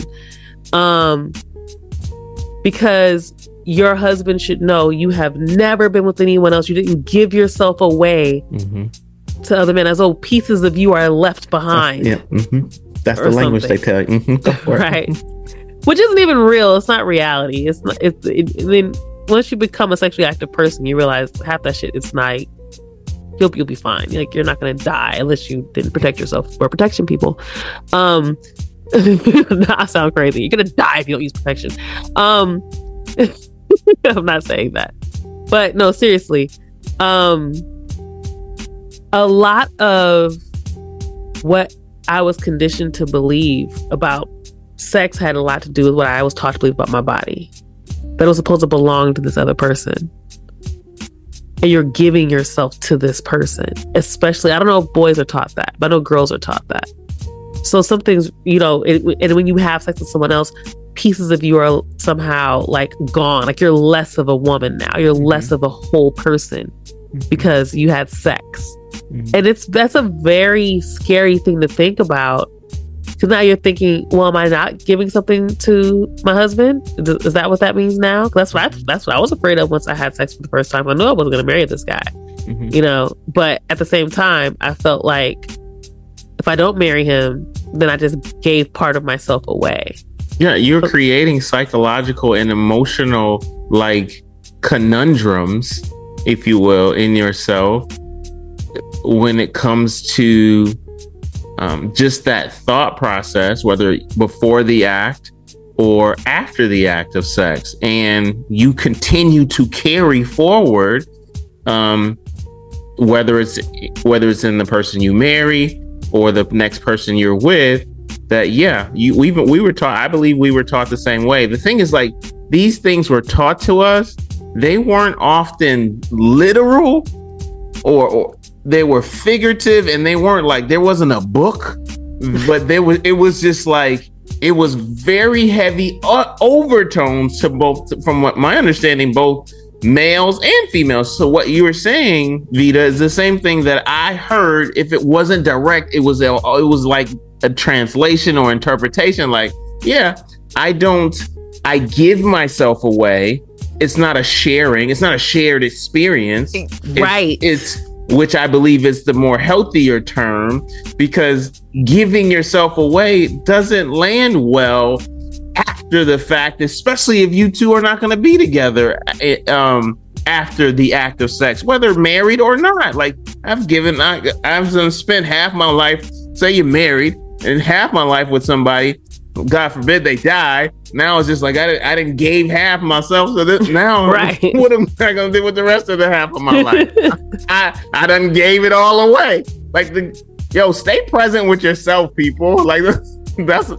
because your husband should know you have never been with anyone else. You didn't give yourself away mm-hmm. to other men, as though pieces of you are left behind. Yeah, mm-hmm. That's the language something. They tell you, mm-hmm. right? Which isn't even real. It's not reality. It's not. Then once you become a sexually active person, you realize half that shit is not. You'll be fine. Like you're not gonna die unless you didn't protect yourself or protection people. I sound crazy. You're gonna die if you don't use protection. I'm not saying that, but no, seriously. A lot of what I was conditioned to believe about sex had a lot to do with what I was taught to believe about my body. That it was supposed to belong to this other person. And you're giving yourself to this person, especially. I don't know if boys are taught that, but I know girls are taught that. So some things, and when you have sex with someone else, pieces of you are somehow like gone. Like you're less of a woman now. You're mm-hmm. less of a whole person because you had sex. Mm-hmm. And that's a very scary thing to think about. Because now you're thinking, well, am I not giving something to my husband? Is that what that means now? That's what I was afraid of once I had sex for the first time. I knew I wasn't going to marry this guy, mm-hmm. But at the same time, I felt like if I don't marry him, then I just gave part of myself away. Yeah, you're creating psychological and emotional, like, conundrums, if you will, in yourself when it comes to just that thought process, whether before the act or after the act of sex, and you continue to carry forward, whether it's in the person you marry or the next person you're with. That we were taught. I believe we were taught the same way. The thing is, like, these things were taught to us. They weren't often literal, or they were figurative, and they weren't like, there wasn't a book, but it was very heavy overtones to both, from what my understanding, both males and females. So what you were saying, Vida, is the same thing that I heard. If it wasn't direct, it was like a translation or interpretation. Like, I give myself away. It's not a sharing. It's not a shared experience. Right. It's which I believe is the more healthier term, because giving yourself away doesn't land well after the fact, especially if you two are not going to be together after the act of sex, whether married or not. Like, I've spent half my life, say you're married, and half my life with somebody, God forbid they die. Now it's just like, I didn't gave half myself, so this now right. What am I gonna do with the rest of the half of my life? I done gave it all away. Like the yo, stay present with yourself, people. Like that's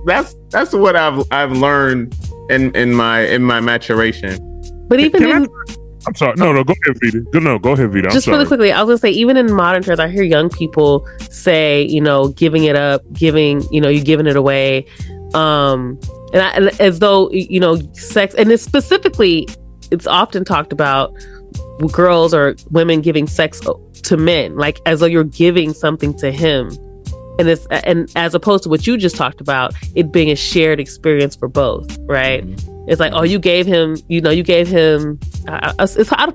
what I've learned in my maturation. But even I'm sorry. No, go ahead, Vida. No, go ahead, Vida. Just really quickly, I was gonna say, even in modern terms, I hear young people say, you know, giving it up, you're giving it away, and as though, you know, sex, and it's specifically, it's often talked about girls or women giving sex to men, like as though you're giving something to him, and as opposed to what you just talked about, it being a shared experience for both, right? Mm-hmm. It's like, oh, you gave him. For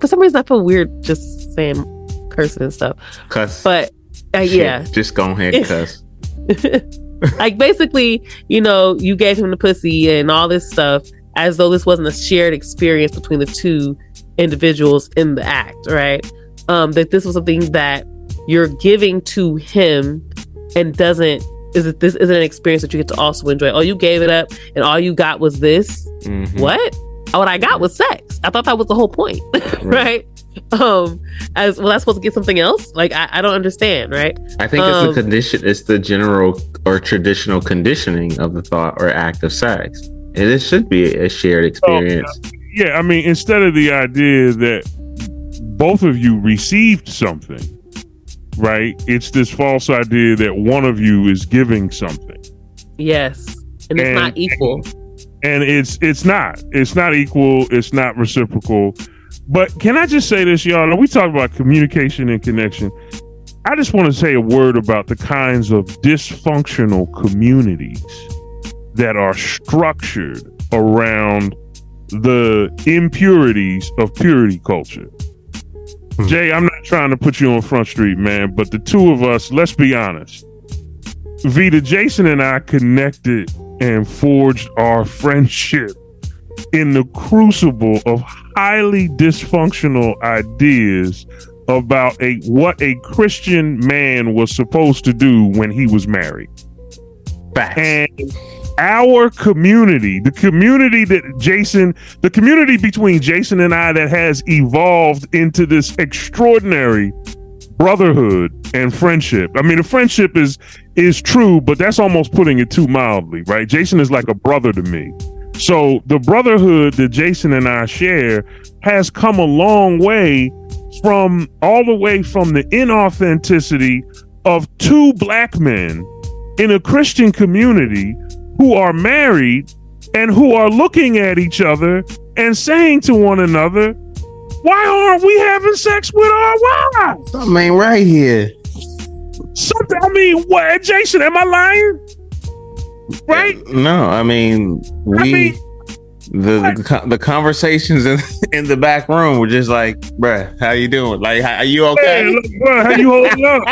some reason, I feel weird just saying cursing and stuff. Cuss. But yeah, just go ahead and cuss. Like basically, you know, you gave him the pussy and all this stuff, as though this wasn't a shared experience between the two individuals in the act, right? That this was something that you're giving to him, and this isn't an experience that you get to also enjoy. Oh, you gave it up and all you got was this. Mm-hmm. What I got was sex. I thought that was the whole point. Right? As well, I'm supposed to get something else? Like I don't understand, right? I think it's the condition, it's the general or traditional conditioning of the thought or act of sex. And it should be a shared experience. Yeah, I mean, instead of the idea that both of you received something, right? It's this false idea that one of you is giving something. Yes. And it's not equal. And it's not. It's not equal. It's not reciprocal. But can I just say this, y'all? We talk about communication and connection. I just want to say a word about the kinds of dysfunctional communities that are structured around the impurities of purity culture. Jay, I'm not trying to put you on Front Street, man, but the two of us, let's be honest. Vida, Jason, and I connected and forged our friendship in the crucible of highly dysfunctional ideas about what a Christian man was supposed to do when he was married. Facts. And our community, the community between Jason and I that has evolved into this extraordinary brotherhood and friendship. I mean, the friendship is true, but that's almost putting it too mildly, right? Jason is like a brother to me. So the brotherhood that Jason and I share has come a long way from the inauthenticity of two black men in a Christian community who are married and who are looking at each other and saying to one another, why aren't we having sex with our wives? Something ain't right here. Something, I mean, what, Jason, am I lying? Right? No, I mean, the conversations in the back room were just like, bruh, how you doing? Like, are you okay? Hey, look, bruh, how you holding up?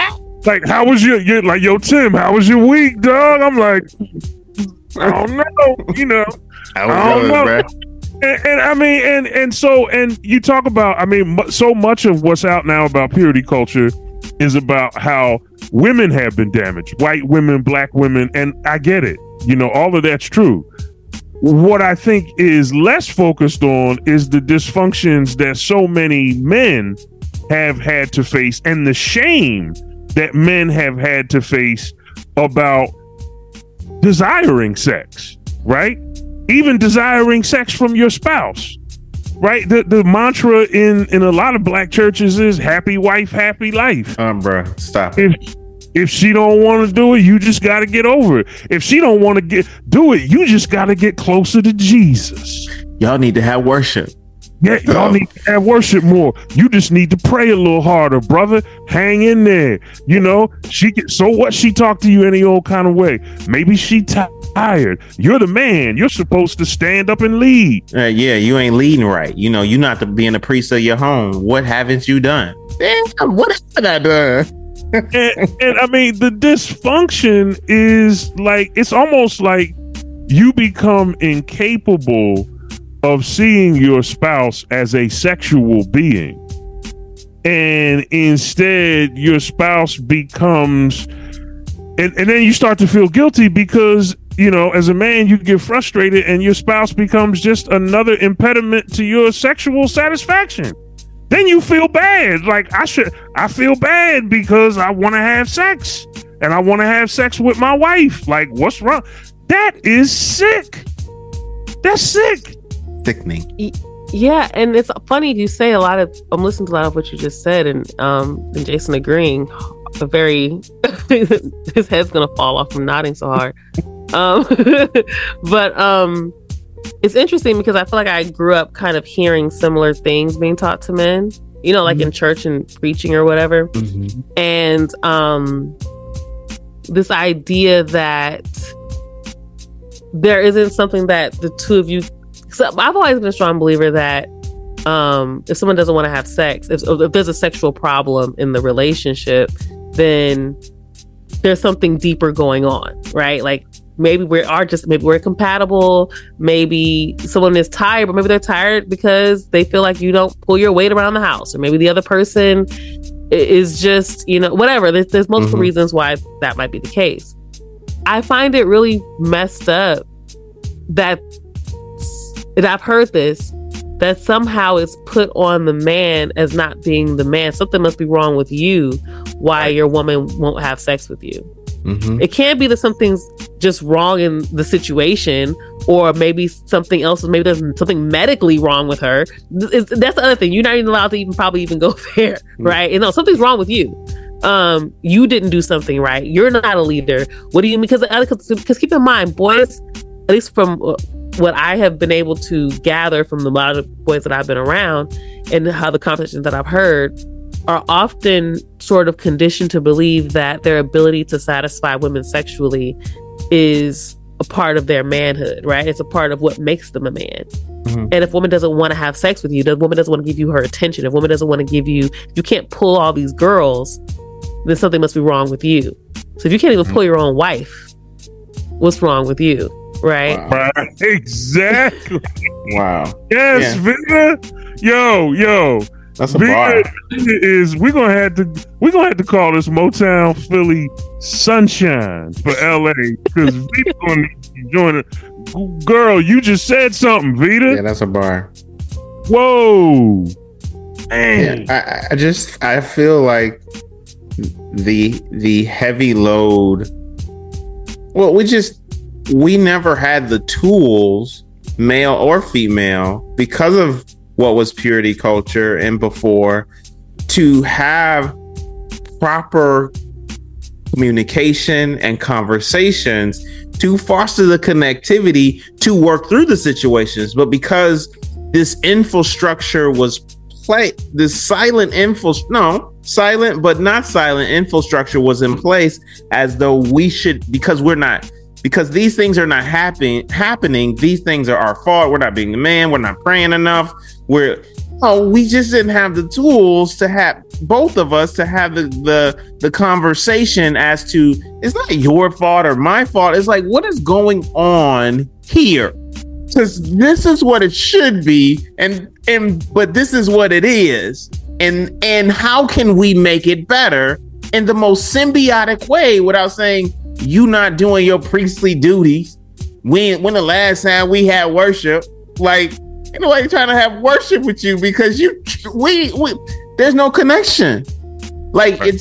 Like, how was yo, Tim, how was your week, dog? I'm like, I don't know, you know. And I mean, and so you talk about, I mean, so much of what's out now about purity culture is about how women have been damaged, white women, black women, and I get it. You know, all of that's true. What I think is less focused on is the dysfunctions that so many men have had to face and the shame that men have had to face about desiring sex, right? Even desiring sex from your spouse, right? The mantra in a lot of black churches is happy wife, happy life. Bruh, stop. If she don't want to do it, you just got to get over it. If she don't want to do it, you just got to get closer to Jesus. Y'all need to have worship. Yeah, y'all need to have worship more. You just need to pray a little harder, brother. Hang in there. You know, so what? She talked to you any old kind of way. Maybe she tired. You're the man. You're supposed to stand up and lead. Yeah, you ain't leading right. You know, you're not being the priest of your home. What haven't you done? Damn, what haven't I done? and I mean, the dysfunction is like, it's almost like you become incapable of seeing your spouse as a sexual being. And instead your spouse becomes, and then you start to feel guilty because, you know, as a man, you get frustrated and your spouse becomes just another impediment to your sexual satisfaction. Then you feel bad. Like I feel bad because I want to have sex. and I want to have sex with my wife. Like, what's wrong? That is sick. That's sick. Sickening. Yeah, and it's funny you say a lot of. I'm listening to a lot of what you just said, and Jason agreeing. A very his head's gonna fall off from nodding so hard. But it's interesting because I feel like I grew up kind of hearing similar things being taught to men. You know, like in church and preaching or whatever. Mm-hmm. And this idea that there isn't something that the two of you. So I've always been a strong believer that if someone doesn't want to have sex, if there's a sexual problem in the relationship, then there's something deeper going on, right? Like maybe we're compatible. Maybe someone is tired, but maybe they're tired because they feel like you don't pull your weight around the house, or maybe the other person is just, you know, whatever. There's multiple reasons why that might be the case. I find it really messed up that, and I've heard this, that somehow it's put on the man as not being the man. Something must be wrong with you why your woman won't have sex with you. Mm-hmm. It can't be that something's just wrong in the situation, or maybe something else. Maybe there's something medically wrong with her. That's the other thing. You're not even allowed to probably go there, right? You know, something's wrong with you. You didn't do something right. You're not a leader. What do you mean? Because keep in mind, boys, at least from what I have been able to gather from the lot of boys that I've been around and how the conversations that I've heard, are often sort of conditioned to believe that their ability to satisfy women sexually is a part of their manhood, right? It's a part of what makes them a man. Mm-hmm. And if a woman doesn't want to have sex with you, the woman doesn't want to give you her attention, if a woman doesn't want to give you, you can't pull all these girls, then something must be wrong with you. So if you can't even pull your own wife, what's wrong with you? Right. Wow. Exactly. Wow. Yes, yeah. Vida. Yo. That's a bar. We're gonna have to call this Motown Philly Sunshine for LA, because Vida's gonna join it. Girl, you just said something, Vida. Yeah, that's a bar. Whoa. Man. Yeah, I feel like the heavy load. Well, we never had the tools, male or female, because of what was purity culture and before, to have proper communication and conversations to foster the connectivity to work through the situations. But because this infrastructure was silent infrastructure was in place, as though we should, because these things are not happening. These things are our fault. We're not being the man. We're not praying enough. We just didn't have the tools to have, both of us to have the conversation as to, it's not your fault or my fault. It's like, what is going on here? Because this is what it should be. But this is what it is. And how can we make it better in the most symbiotic way without saying, you not doing your priestly duties. When the last time we had worship, like, ain't nobody trying to have worship with you because we there's no connection. Like it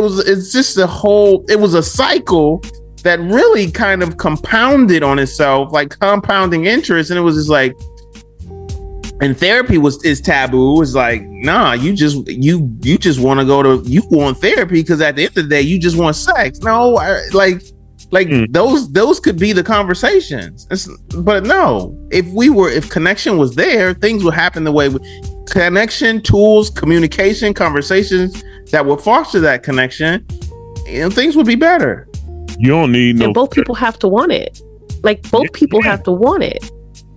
was a cycle that really kind of compounded on itself, like compounding interest, and it was just like. And therapy is taboo. It's like, nah, you just want to you want therapy because at the end of the day, you just want sex. No, those could be the conversations. But no, if connection was there, things would happen the way connection, tools, communication, conversations that would foster that connection, and things would be better. You don't need no. And both people have to want it. Like both people have to want it.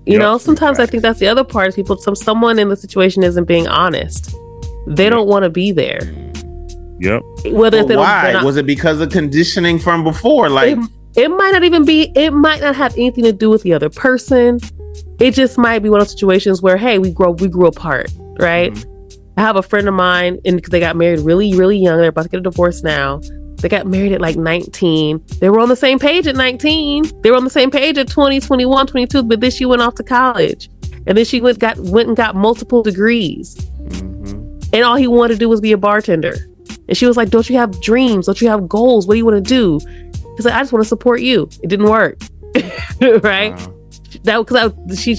You know, sometimes I think that's the other part is people. Someone in the situation isn't being honest. They don't want to be there. Yep. Why was it because of conditioning from before? Like it might not even be. It might not have anything to do with the other person. It just might be one of those situations where, hey, we grew apart, right? Mm-hmm. I have a friend of mine, and because they got married really, really young, they're about to get a divorce now. They got married at like 19. They were on the same page at 19. They were on the same page at 20, 21, 22. But then she went off to college, and then she went and got multiple degrees. Mm-hmm. And all he wanted to do was be a bartender. And she was like, don't you have dreams? Don't you have goals? What do you want to do? He's like, I just want to support you. It didn't work. Right? Wow. That because she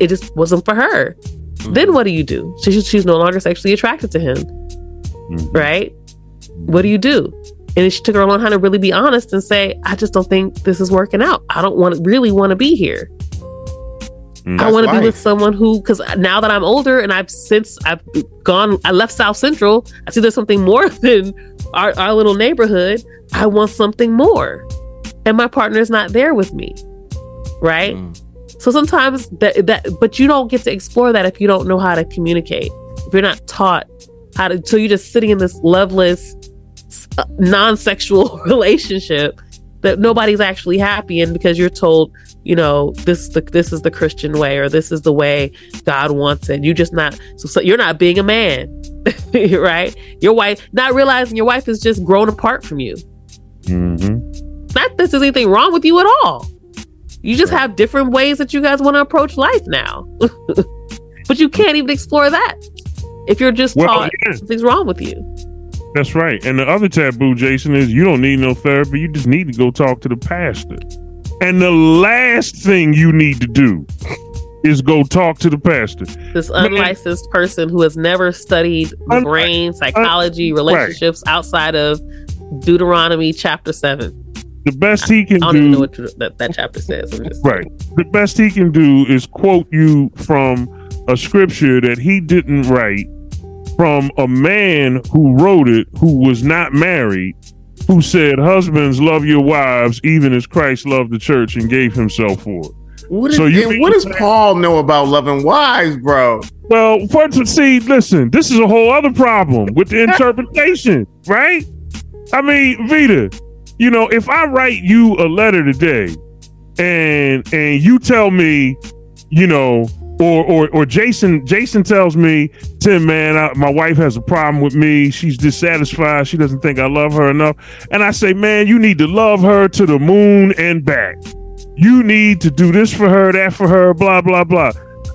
it just wasn't for her. Mm-hmm. Then what do you do? She's no longer sexually attracted to him. Mm-hmm. Right? What do you do? And it took her a long time to really be honest and say, I just don't think this is working out. I don't really want to be here. I want to be with someone who, because now that I'm older and I left South Central, I see there's something more than our little neighborhood. I want something more. And my partner is not there with me. Right? Mm. So sometimes but you don't get to explore that if you don't know how to communicate. If you're not taught how to, so you're just sitting in this loveless, non-sexual relationship that nobody's actually happy in because you're told, you know, this is the Christian way, or this is the way God wants it. And you just not, so you're not being a man, right? Your wife, not realizing your wife is just grown apart from you. Mm-hmm. Not that there's anything wrong with you at all. You just have different ways that you guys want to approach life now. But you can't even explore that if you're just taught something's wrong with you. That's right. And the other taboo, Jason, is you don't need no therapy. You just need to go talk to the pastor. And the last thing you need to do is go talk to the pastor. This unlicensed person who has never studied the brain, psychology, relationships outside of Deuteronomy chapter 7. The best he can do... I don't even know what that chapter says. Right. The best he can do is quote you from a scripture that he didn't write, from a man who wrote it, who was not married, who said, husbands, love your wives, even as Christ loved the church and gave himself for it. What does Paul know about loving wives, bro? Well, first, see, listen, this is a whole other problem with the interpretation, right? I mean, Vida, you know, if I write you a letter today and you tell me, you know, Or Jason tells me, Tim, man, my wife has a problem with me. She's dissatisfied. She doesn't think I love her enough. And I say, man, you need to love her to the moon and back. You need to do this for her, that for her, blah, blah, blah.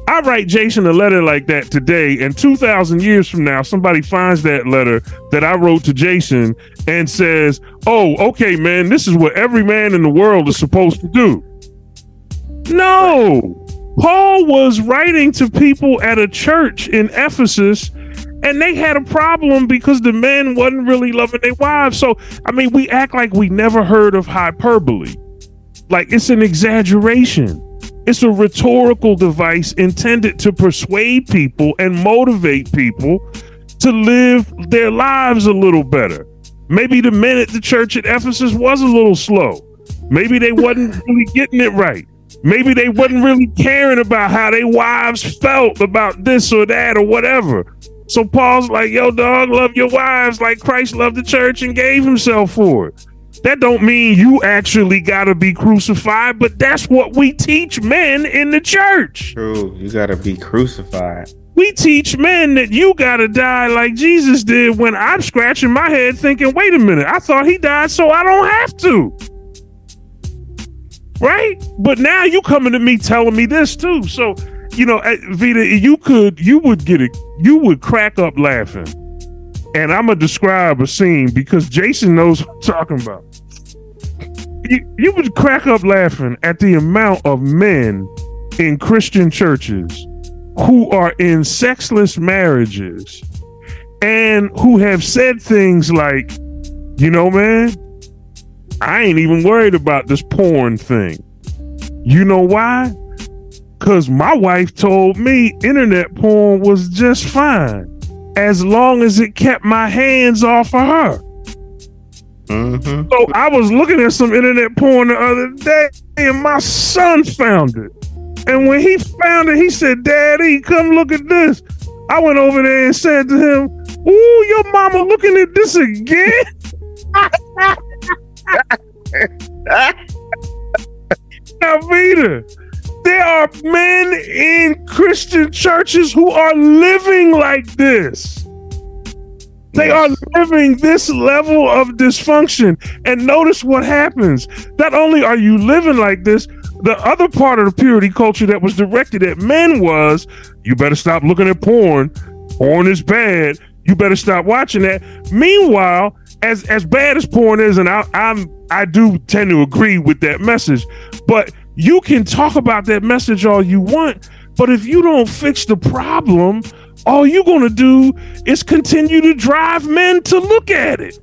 I write Jason a letter like that today, and 2,000 years from now, somebody finds that letter that I wrote to Jason and says, oh, okay, man, this is what every man in the world is supposed to do. No! Paul was writing to people at a church in Ephesus, and they had a problem because the men wasn't really loving their wives. So, I mean, we act like we never heard of hyperbole. Like, it's an exaggeration. It's a rhetorical device intended to persuade people and motivate people to live their lives a little better. Maybe the men at the church at Ephesus was a little slow. Maybe they wasn't really getting it right. Maybe they wasn't really caring about how their wives felt about this or that or whatever. So Paul's like, yo, dog, love your wives like Christ loved the church and gave himself for it. That don't mean you actually got to be crucified, but that's what we teach men in the church. True, you got to be crucified. We teach men that you got to die like Jesus did, when I'm scratching my head thinking, wait a minute, I thought he died so I don't have to. Right? But now you coming to me telling me this too. So, you know, Vida, you would crack up laughing. And I'm going to describe a scene because Jason knows what I'm talking about. You would crack up laughing at the amount of men in Christian churches who are in sexless marriages and who have said things like, you know, man, I ain't even worried about this porn thing. You know why? Because my wife told me internet porn was just fine as long as it kept my hands off of her. Mm-hmm. So I was looking at some internet porn the other day and my son found it. And when he found it, he said, Daddy, come look at this. I went over there and said to him, ooh, your mama looking at this again? Now, Vida, there are men in Christian churches who are living like this. They are living this level of dysfunction. And notice what happens. Not only are you living like this, the other part of the purity culture that was directed at men was, you better stop looking at porn. Porn is bad. You better stop watching that. Meanwhile, as bad as porn is, and I do tend to agree with that message, but you can talk about that message all you want, but if you don't fix the problem, all you're going to do is continue to drive men to look at it.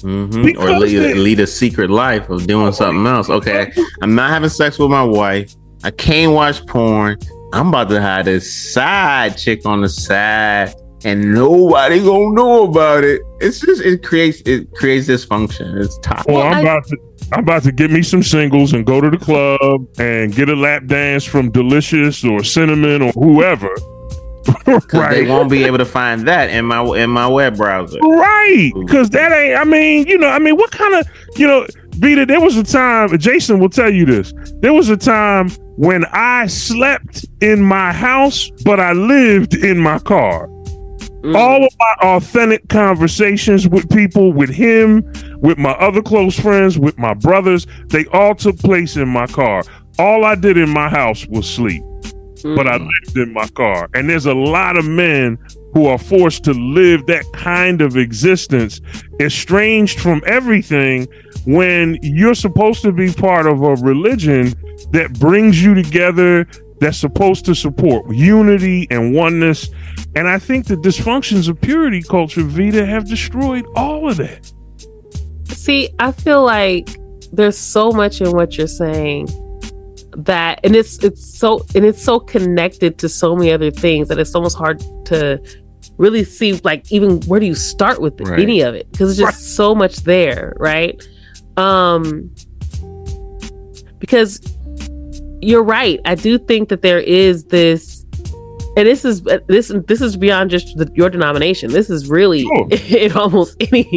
Mm-hmm. Or lead a secret life of doing something else. Okay, I'm not having sex with my wife. I can't watch porn. I'm about to have this side chick on the side, and nobody gonna know about it. It's just it creates dysfunction. It's toxic. Well, I'm about to get me some singles and go to the club and get a lap dance from Delicious or Cinnamon or whoever. Right. They won't be able to find that in my web browser. Right. Because that ain't, I mean, what kind of, Vida, there was a time, Jason will tell you this, there was a time when I slept in my house, but I lived in my car. Mm. All of my authentic conversations with people, with him, with my other close friends, with my brothers, they all took place in my car. All I did in my house was sleep. But I lived in my car. And there's a lot of men who are forced to live that kind of existence, estranged from everything, when you're supposed to be part of a religion that brings you together, that's supposed to support unity and oneness. And I think the dysfunctions of purity culture, Vida, have destroyed all of that. See, I feel like there's so much in what you're saying that, and it's so connected to so many other things that it's almost hard to really see, like, even where do you start with it, right. Any of it, because it's just so much there, right? Because you're right, I do think that there is this, and this is beyond just your denomination. This is really in almost any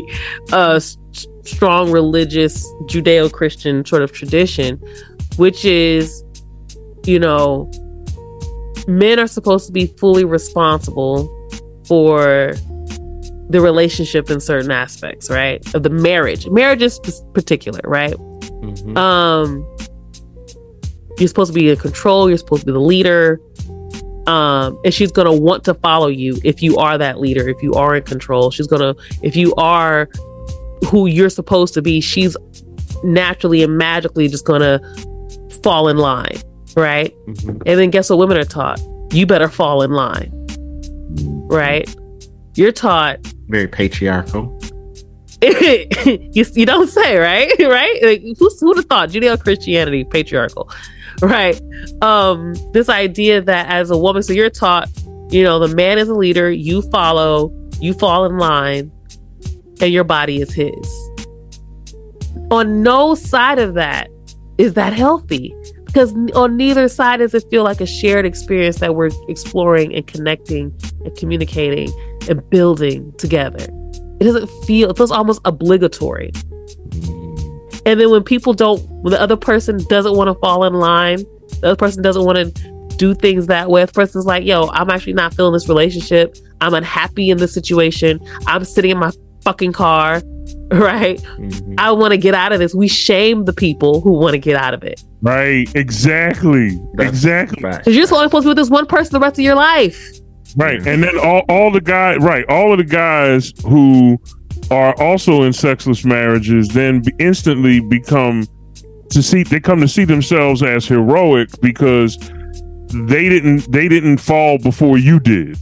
strong religious Judeo-Christian sort of tradition, which is, men are supposed to be fully responsible for the relationship in certain aspects, right? Of the marriage. Marriage is particular, right? Mm-hmm. You're supposed to be in control. You're supposed to be the leader. And she's going to want to follow you if you are that leader, if you are in control. She's going to, if you are who you're supposed to be, she's naturally and magically just going to fall in line, right? Mm-hmm. And then guess what women are taught? You better fall in line, right? You're taught very patriarchal. you don't say, right? Right? Like, who'd have thought Judeo-Christianity patriarchal, right? This idea that as a woman, so you're taught, the man is a leader, you follow, you fall in line, and your body is his. On no side of that is that healthy, because on neither side does it feel like a shared experience that we're exploring and connecting and communicating and building together. It feels almost obligatory. And then when the other person doesn't want to fall in line, the other person doesn't want to do things that way, the person's like, yo, I'm actually not feeling this relationship. I'm unhappy in this situation. I'm sitting in my fucking car, right? Mm-hmm. I want to get out of this. We shame the people who want to get out of it. Right. Exactly. Because you're only supposed to be with this one person the rest of your life. Right. And then all the guys, right, all of the guys who are also in sexless marriages then instantly come to see themselves as heroic because they didn't fall before you did.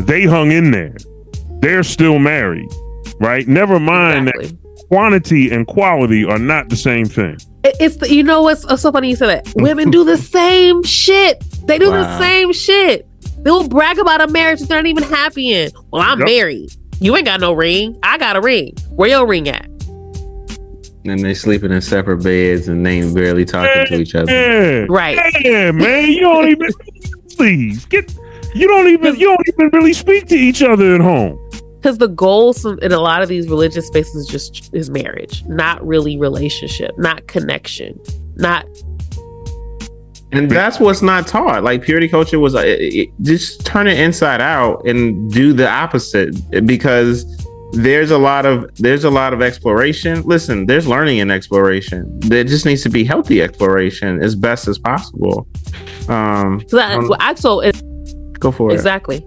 They hung in there. They're still married. Right. Never mind that quantity and quality are not the same thing. It's the, what's so funny you said that. Women do the same shit. They do the same shit. They will brag about a marriage that they're not even happy in. Well, I'm married. You ain't got no ring. I got a ring. Where your ring at? And they sleeping in separate beds and they ain't barely talking to each other. Yeah. Right. Yeah, man. You don't even please get. You don't even really speak to each other at home. Because the goal in a lot of these religious spaces is marriage, not really relationship, not connection, not. And that's what's not taught. Like, purity culture was just turn it inside out and do the opposite, because there's a lot of exploration. Listen, there's learning and exploration. There just needs to be healthy exploration as best as possible. So go for it. Exactly.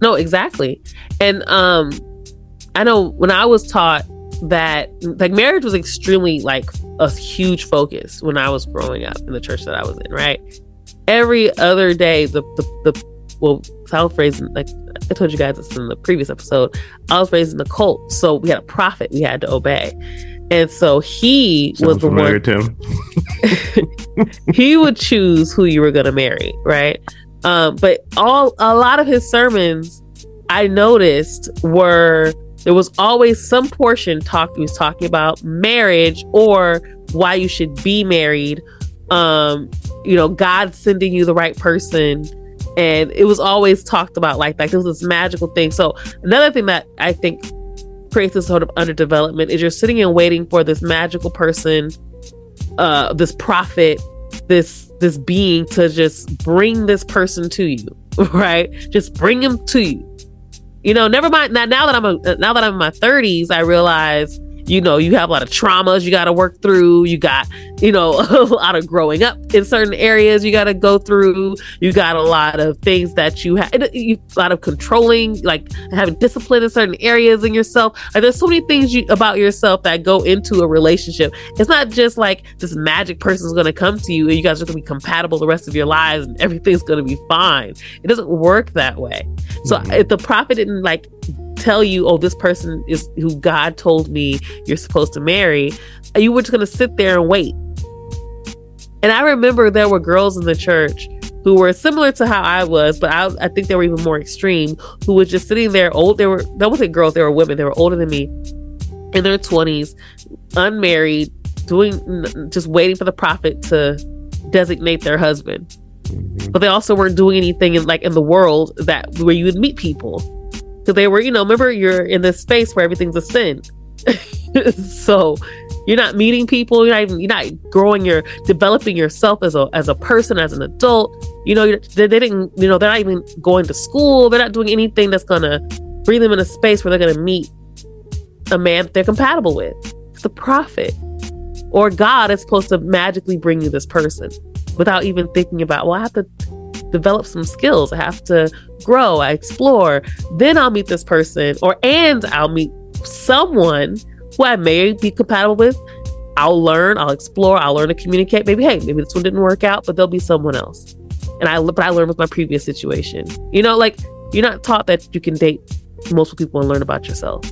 No, exactly. And I know when I was taught that, like, marriage was extremely, like, a huge focus when I was growing up in the church that I was in, right? Every other day, well, I was raised, like I told you guys this in the previous episode, I was raised in the cult, so we had a prophet we had to obey. And so he was the one. He would choose who you were going to marry, right? But a lot of his sermons, I noticed, were there was always some portion he was talking about marriage or why you should be married. You know, God sending you the right person. And it was always talked about like that. There was this magical thing. So another thing that I think creates this sort of underdevelopment is you're sitting and waiting for this magical person, this prophet, this being to just bring this person to you, right? Just bring him to you. You know, never mind. Now that I'm in my 30s, I realize, you know, you have a lot of traumas you got to work through. You got, you know, a lot of growing up in certain areas you got to go through. You got a lot of things that you have, a lot of controlling, like having discipline in certain areas in yourself. Like, there's so many things about yourself that go into a relationship. It's not just like this magic person's going to come to you and you guys are going to be compatible the rest of your lives and everything's going to be fine. It doesn't work that way. So if the prophet didn't like tell you, oh, this person is who God told me you're supposed to marry, you were just going to sit there and wait. And I remember there were girls in the church who were similar to how I was, but I think they were even more extreme, who was just sitting there old. They wasn't girls, they were women. They were older than me, in their 20s, unmarried, just waiting for the prophet to designate their husband. But they also weren't doing anything in the world where you would meet people. Because they were, you know, remember, you're in this space where everything's a sin. So you're not meeting people. You're not growing. You're developing yourself as a person, as an adult. You know, they didn't. You know, they're not even going to school. They're not doing anything that's gonna bring them in a space where they're gonna meet a man that they're compatible with. The prophet or God is supposed to magically bring you this person without even thinking about, well, I have to develop some skills. I have to grow. I explore. Then I'll meet this person, and I'll meet someone who I may be compatible with. I'll learn. I'll explore. I'll learn to communicate. Maybe this one didn't work out, but there'll be someone else. But I learned with my previous situation. You know, like, you're not taught that you can date multiple people and learn about yourself.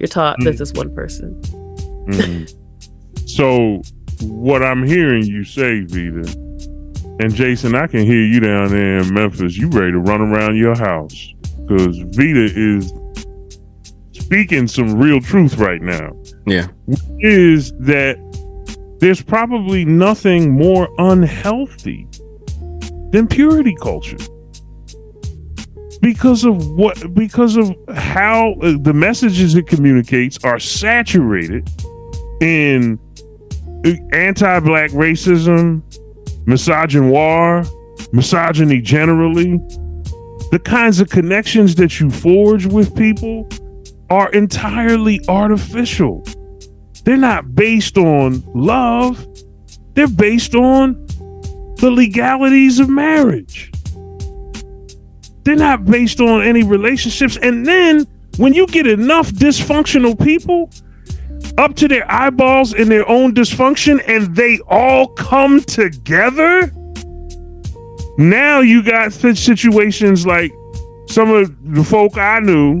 You're taught there's this one person. So what I'm hearing you say, Vida, and Jason, I can hear you down there in Memphis. You ready to run around your house, because Vida is speaking some real truth right now. Yeah. Which is that there's probably nothing more unhealthy than purity culture. Because of how the messages it communicates are saturated in anti-Black racism, misogynoir, misogyny generally. The kinds of connections that you forge with people are entirely artificial. They're not based on love. They're based on the legalities of marriage. They're not based on any relationships. And then when you get enough dysfunctional people up to their eyeballs in their own dysfunction, and they all come together, now you got situations like some of the folk I knew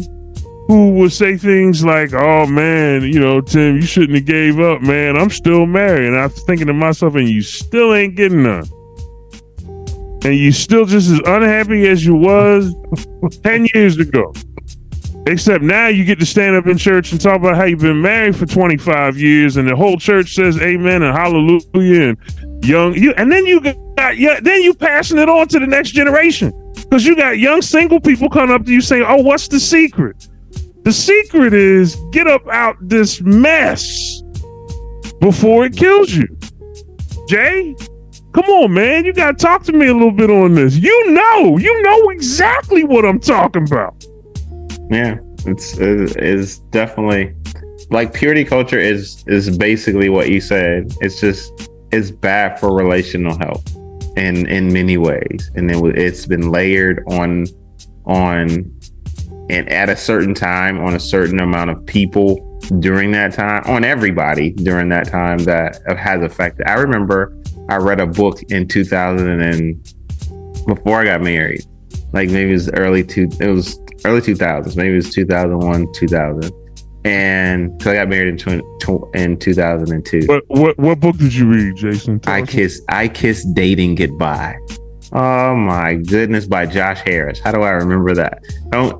who would say things like, oh man, you know, Tim, you shouldn't have gave up, man. I'm still married. And I'm thinking to myself, and you still ain't getting none. And you still just as unhappy as you was 10 years ago. Except now you get to stand up in church and talk about how you've been married for 25 years, and the whole church says amen and hallelujah and then you passing it on to the next generation, because you got young single people coming up to you saying, oh, what's the secret? The secret is get up out this mess before it kills you. Jay, come on, man. You got to talk to me a little bit on this. You know exactly what I'm talking about. Yeah, it's definitely like purity culture is basically what you said. It's bad for relational health in many ways. And it's been layered on and at a certain time on a certain amount of people during that time, on everybody during that time, that has affected. I remember I read a book in 2000 and before I got married, like maybe it was early 2000s, maybe it was 2001, 2000. And so I got married in 2002. What book did you read, Jason? I Kissed Dating Goodbye. Oh my goodness, by Josh Harris. How do I remember that? I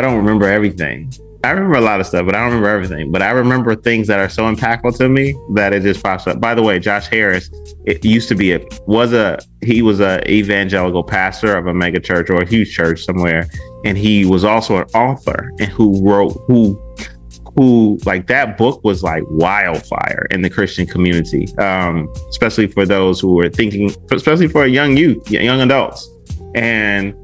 don't remember everything. I remember a lot of stuff, but I don't remember everything. But I remember things that are so impactful to me that it just pops up. By the way, Josh Harris, he was a evangelical pastor of a mega church or a huge church somewhere, and he was also an author and who wrote like that book was like wildfire in the Christian community, especially for those who were thinking, especially for young adults, and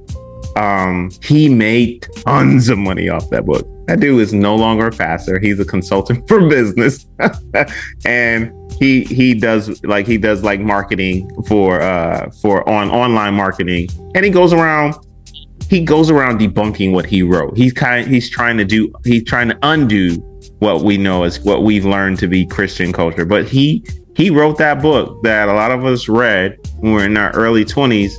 he made tons of money off that book. That dude is no longer a pastor. He's a consultant for business. And he does marketing for online marketing. And he goes around debunking what he wrote. He's trying to undo what we know as what we've learned to be Christian culture. But he wrote that book that a lot of us read when we were in our early 20s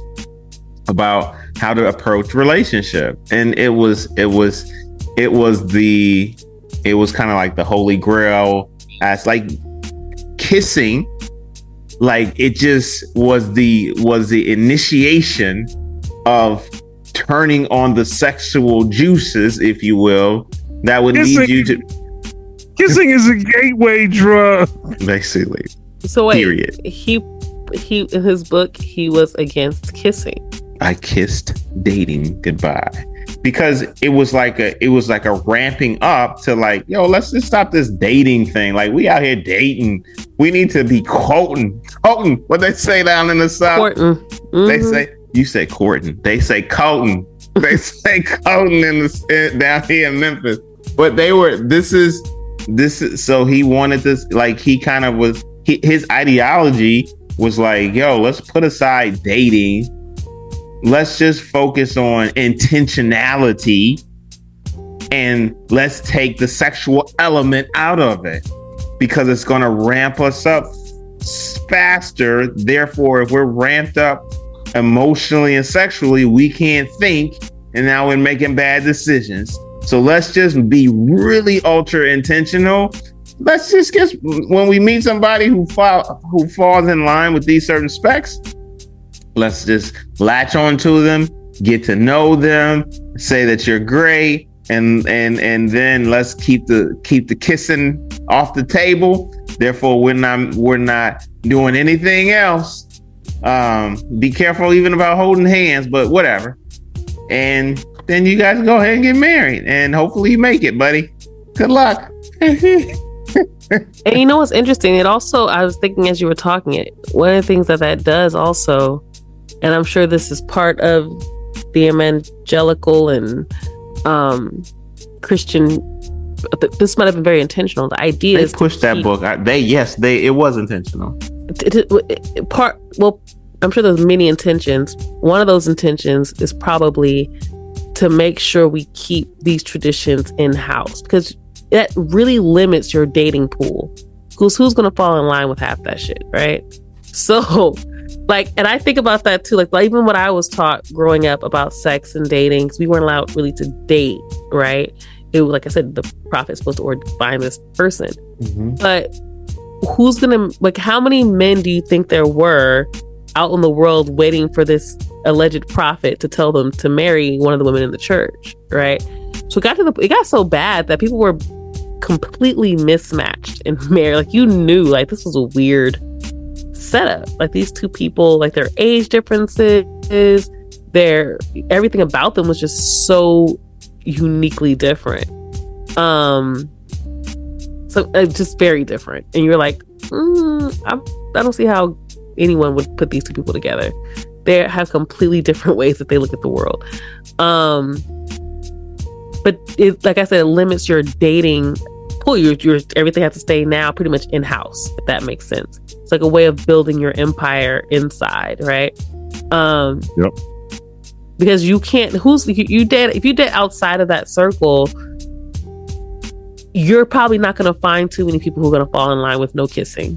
about how to approach relationship. And it was kind of like the holy grail, as like kissing, like it just was the initiation of turning on the sexual juices, if you will, that would lead you to kissing is a gateway drug, basically. So wait, period. He in his book he was against kissing. I Kissed Dating Goodbye. Because it was like a ramping up to like, yo, let's just stop this dating thing. Like, we out here dating. We need to be courting. What they say down in the South? Courting. Mm-hmm. They say, you say courting. They say courting. They say courting down here in Memphis. But they were, this is, so he wanted this, like he kind of was, his ideology was like, yo, let's put aside dating. Let's just focus on intentionality and let's take the sexual element out of it because it's going to ramp us up faster. Therefore, if we're ramped up emotionally and sexually, we can't think, and now we're making bad decisions. So let's just be really ultra intentional. Let's just guess when we meet somebody who falls in line with these certain specs, let's just latch on to them, get to know them, say that you're great, and then let's keep the kissing off the table. Therefore, we're not doing anything else. Be careful even about holding hands, but whatever. And then you guys go ahead and get married, and hopefully you make it, buddy. Good luck. And you know what's interesting? It also, I was thinking as you were talking, it one of the things that does also. And I'm sure this is part of the evangelical and Christian. This might have been very intentional. The idea is they pushed that book. It was intentional. Well, I'm sure there's many intentions. One of those intentions is probably to make sure we keep these traditions in house because that really limits your dating pool. Because who's going to fall in line with half that shit, right? So. Like, and I think about that too. Like even what I was taught growing up about sex and dating, because we weren't allowed really to date, right? It was, like I said, the prophet's supposed to ordain this person. Mm-hmm. But who's gonna, like, how many men do you think there were out in the world waiting for this alleged prophet to tell them to marry one of the women in the church, right? So it got so bad that people were completely mismatched and married. Like you knew, like this was a weird setup, like these two people, like their age differences, their everything about them was just so uniquely different, so just very different, and you're like, I don't see how anyone would put these two people together. They have completely different ways that they look at the world, but it, like I said, it limits your dating. Your everything has to stay now pretty much in house, if that makes sense. It's like a way of building your empire inside, right? Yep. because you can't. If you date outside of that circle, you're probably not going to find too many people who are going to fall in line with no kissing.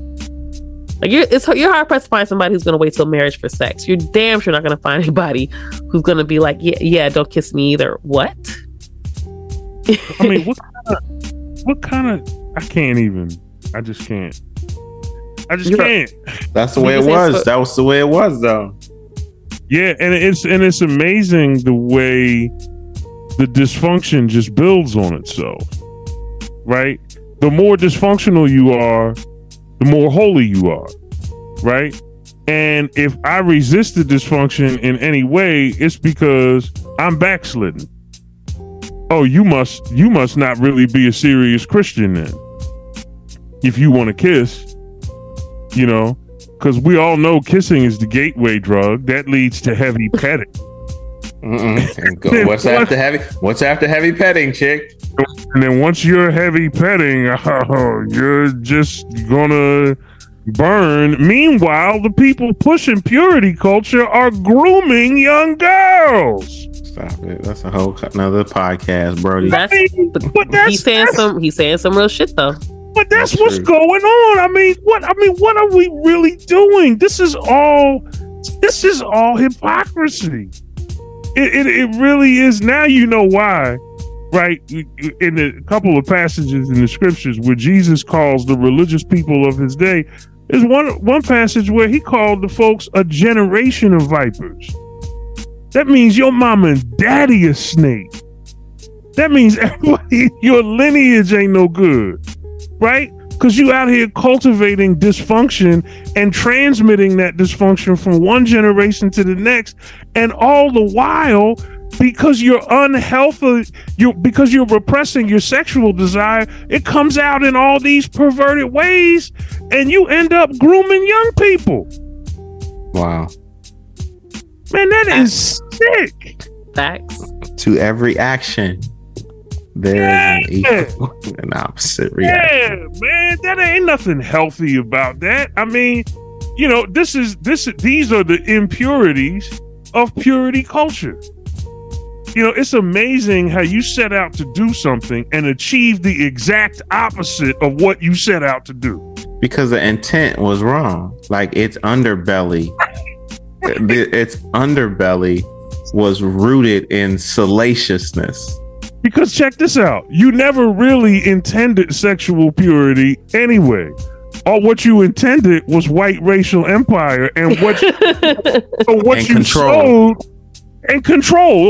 Like you're hard pressed to find somebody who's going to wait till marriage for sex. You're damn sure not going to find anybody who's going to be like, yeah, don't kiss me either. What? I mean, I can't even. I just can't. I just can't. That's the way it was. That was the way it was, though. Yeah, and it's amazing the way the dysfunction just builds on itself. Right? The more dysfunctional you are, the more holy you are. Right? And if I resisted dysfunction in any way, it's because I'm backslidden. Oh, you must not really be a serious Christian then, if you want to kiss, you know, because we all know kissing is the gateway drug that leads to heavy petting. What's after heavy petting, chick? And then once you're heavy petting, you're just gonna burn. Meanwhile, the people pushing purity culture are grooming young girls. Stop it! That's a whole another podcast, Brody. He's saying some real shit though. But that's what's going on. What are we really doing? This is all hypocrisy. It really is. Now you know why, right? In a couple of passages in the scriptures where Jesus calls the religious people of his day, there's one passage where he called the folks a generation of vipers. That means your mama and daddy a snake. That means everybody, your lineage ain't no good, right? Because you out here cultivating dysfunction and transmitting that dysfunction from one generation to the next, and all the while, because you're unhealthy, because you're repressing your sexual desire, it comes out in all these perverted ways, and you end up grooming young people. Wow, man, that is sick. Facts. To every action, there's an equal and opposite reaction. Yeah, man, that ain't nothing healthy about that. I mean, you know, these are the impurities of purity culture. You know, it's amazing how you set out to do something and achieve the exact opposite of what you set out to do. Because the intent was wrong. Like, its underbelly. Its underbelly was rooted in salaciousness. Because check this out. You never really intended sexual purity anyway. All what you intended was white racial empire and control.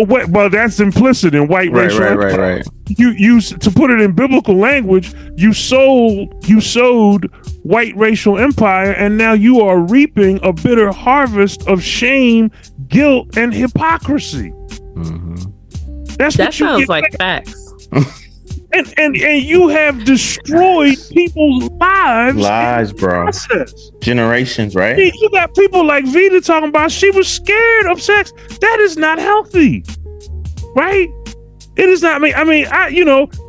Well, that's implicit in white racial empire. Right. You to put it in biblical language, you sowed white racial empire, and now you are reaping a bitter harvest of shame, guilt, and hypocrisy. Mm-hmm. That sounds like facts. And you have destroyed people's lives. Lies, bro. Process. Generations, right? You got people like Vida talking about she was scared of sex. That is not healthy, right? It is not.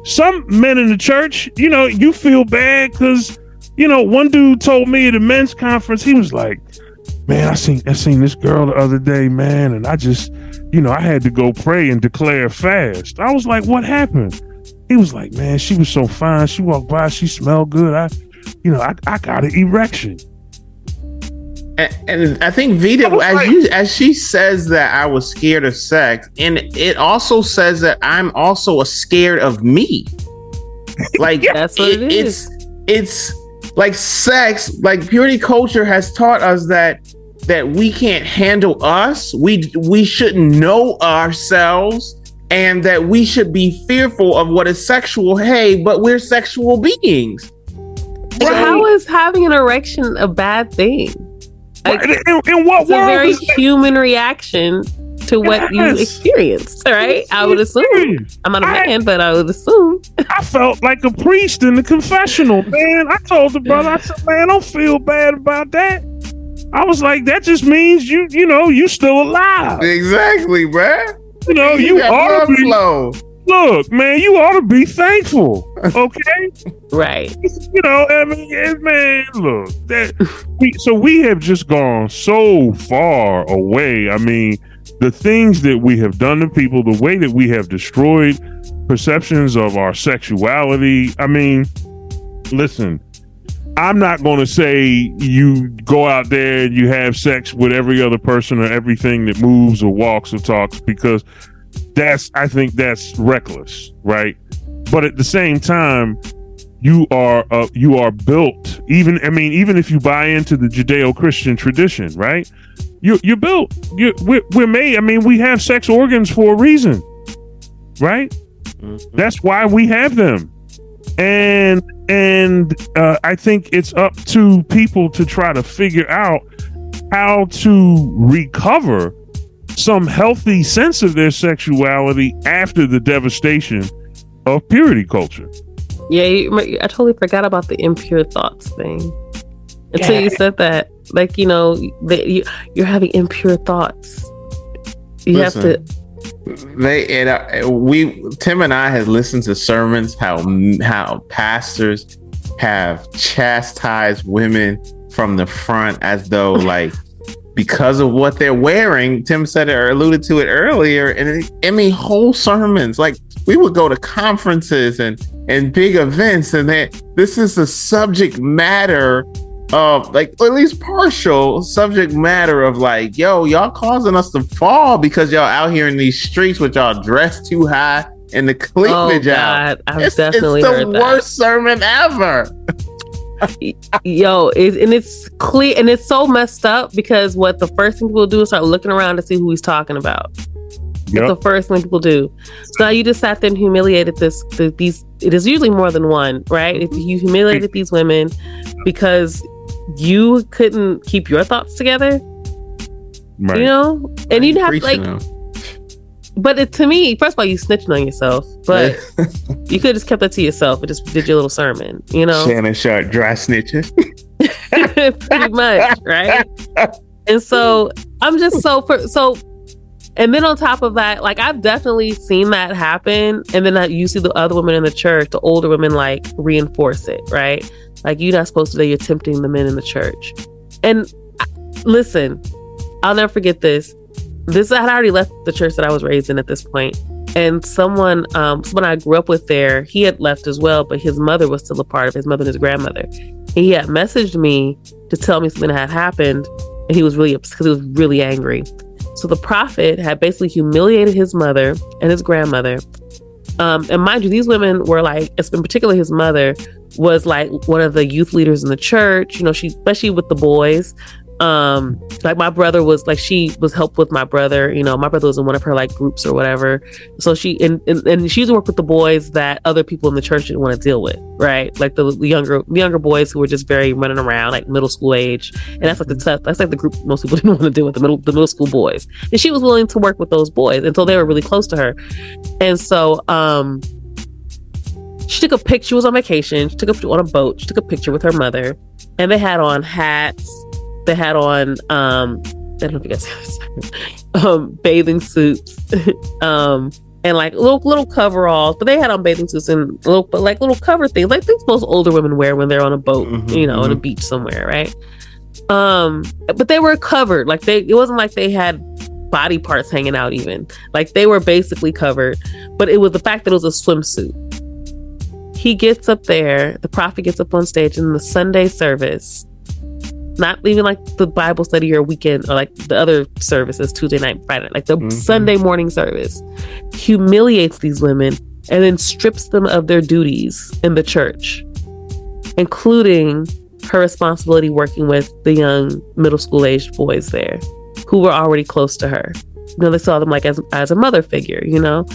Some men in the church, you know, you feel bad because, you know, one dude told me at a men's conference, he was like, man, I seen this girl the other day, man, and I just, you know, I had to go pray and declare a fast. I was like, what happened? He was like, man, she was so fine. She walked by, she smelled good. I got an erection. And I think Vida, as she says that I was scared of sex, and it also says that I'm also scared of me. Like that's what it is. It's like sex, like purity culture has taught us that we can't handle us, we shouldn't know ourselves, and that we should be fearful of what is sexual. Hey, but we're sexual beings. So how is having an erection a bad thing? Like, in what it's world? It's a very human reaction to what you experienced, right? I would assume. I'm not a man, but I would assume. I felt like a priest in the confessional, man. I told the brother, I said, man, don't feel bad about that. I was like, that just means you still alive. Exactly, bruh. You know, you ought to be. Flow. Look, man, you ought to be thankful. Okay, right? You know, I mean, man, look. So we have just gone so far away. I mean, the things that we have done to people, the way that we have destroyed perceptions of our sexuality. I mean, listen, I'm not going to say you go out there and you have sex with every other person or everything that moves or walks or talks, because I think that's reckless, right? But at the same time, you are built. Even if you buy into the Judeo-Christian tradition, right? You're built. We're made. I mean, we have sex organs for a reason, right? Mm-hmm. That's why we have them. And I think it's up to people to try to figure out how to recover some healthy sense of their sexuality after the devastation of purity culture. Yeah, I totally forgot about the impure thoughts thing until you said that. Like, you know, that you're having impure thoughts. Tim and I have listened to sermons how pastors have chastised women from the front, as though like because of what they're wearing. Tim said it or alluded to it earlier, and whole sermons. Like, we would go to conferences and big events, and this is a subject matter of, like, or at least partial subject matter of, like, yo, y'all causing us to fall because y'all out here in these streets with y'all dressed too high and the cleavage out. It's the worst sermon ever. Yo, and it's clear, and it's so messed up, because what the first thing people do is start looking around to see who he's talking about. Yep. It's the first thing people do. So now you just sat there and humiliated these. It is usually more than one, right? If you humiliated these women because you couldn't keep your thoughts together, right? You know, and you'd have like. Now. But to me, first of all, you snitching on yourself. But you could have just kept that to yourself and just did your little sermon, you know. Shannon Sharp dry snitching, pretty much, right? And so I'm just so. And then on top of that, like, I've definitely seen that happen. And then you see the other women in the church, the older women, like, reinforce it, right? Like, you're not supposed to do that. You're tempting the men in the church. And listen, I'll never forget this. I had already left the church that I was raised in at this point. And someone I grew up with there, he had left as well, but his mother was still a part of it, his mother and his grandmother. And he had messaged me to tell me something that had happened. And he was really upset because he was really angry. So the prophet had basically humiliated his mother and his grandmother. And mind you, these women were like, in particular, his mother was like one of the youth leaders in the church. You know, she, especially with the boys, like my brother was like, she was helped with my brother. You know, my brother was in one of her like groups or whatever. So she, and she's worked with the boys that other people in the church didn't want to deal with. Right. Like the younger boys who were just very running around, like middle school age. And that's like the group most people didn't want to deal with, the middle school boys. And she was willing to work with those boys. And so they were really close to her. And so, she took a picture. She was on vacation. She took on a boat. She took a picture with her mother, and they had on hats. They had on, I don't know if you guys have bathing suits, and like little coveralls, but they had on bathing suits and little cover things, like things most older women wear when they're on a boat, on a beach somewhere, right? But they were covered, like it wasn't like they had body parts hanging out even, like they were basically covered, but it was the fact that it was a swimsuit. He gets up there, the prophet gets up on stage in the Sunday service. Not even like the Bible study or weekend or like the other services, Tuesday night, Friday night, like the Sunday morning service, humiliates these women and then strips them of their duties in the church, including her responsibility working with the young middle school aged boys there who were already close to her. You know, they saw them like as a mother figure, you know,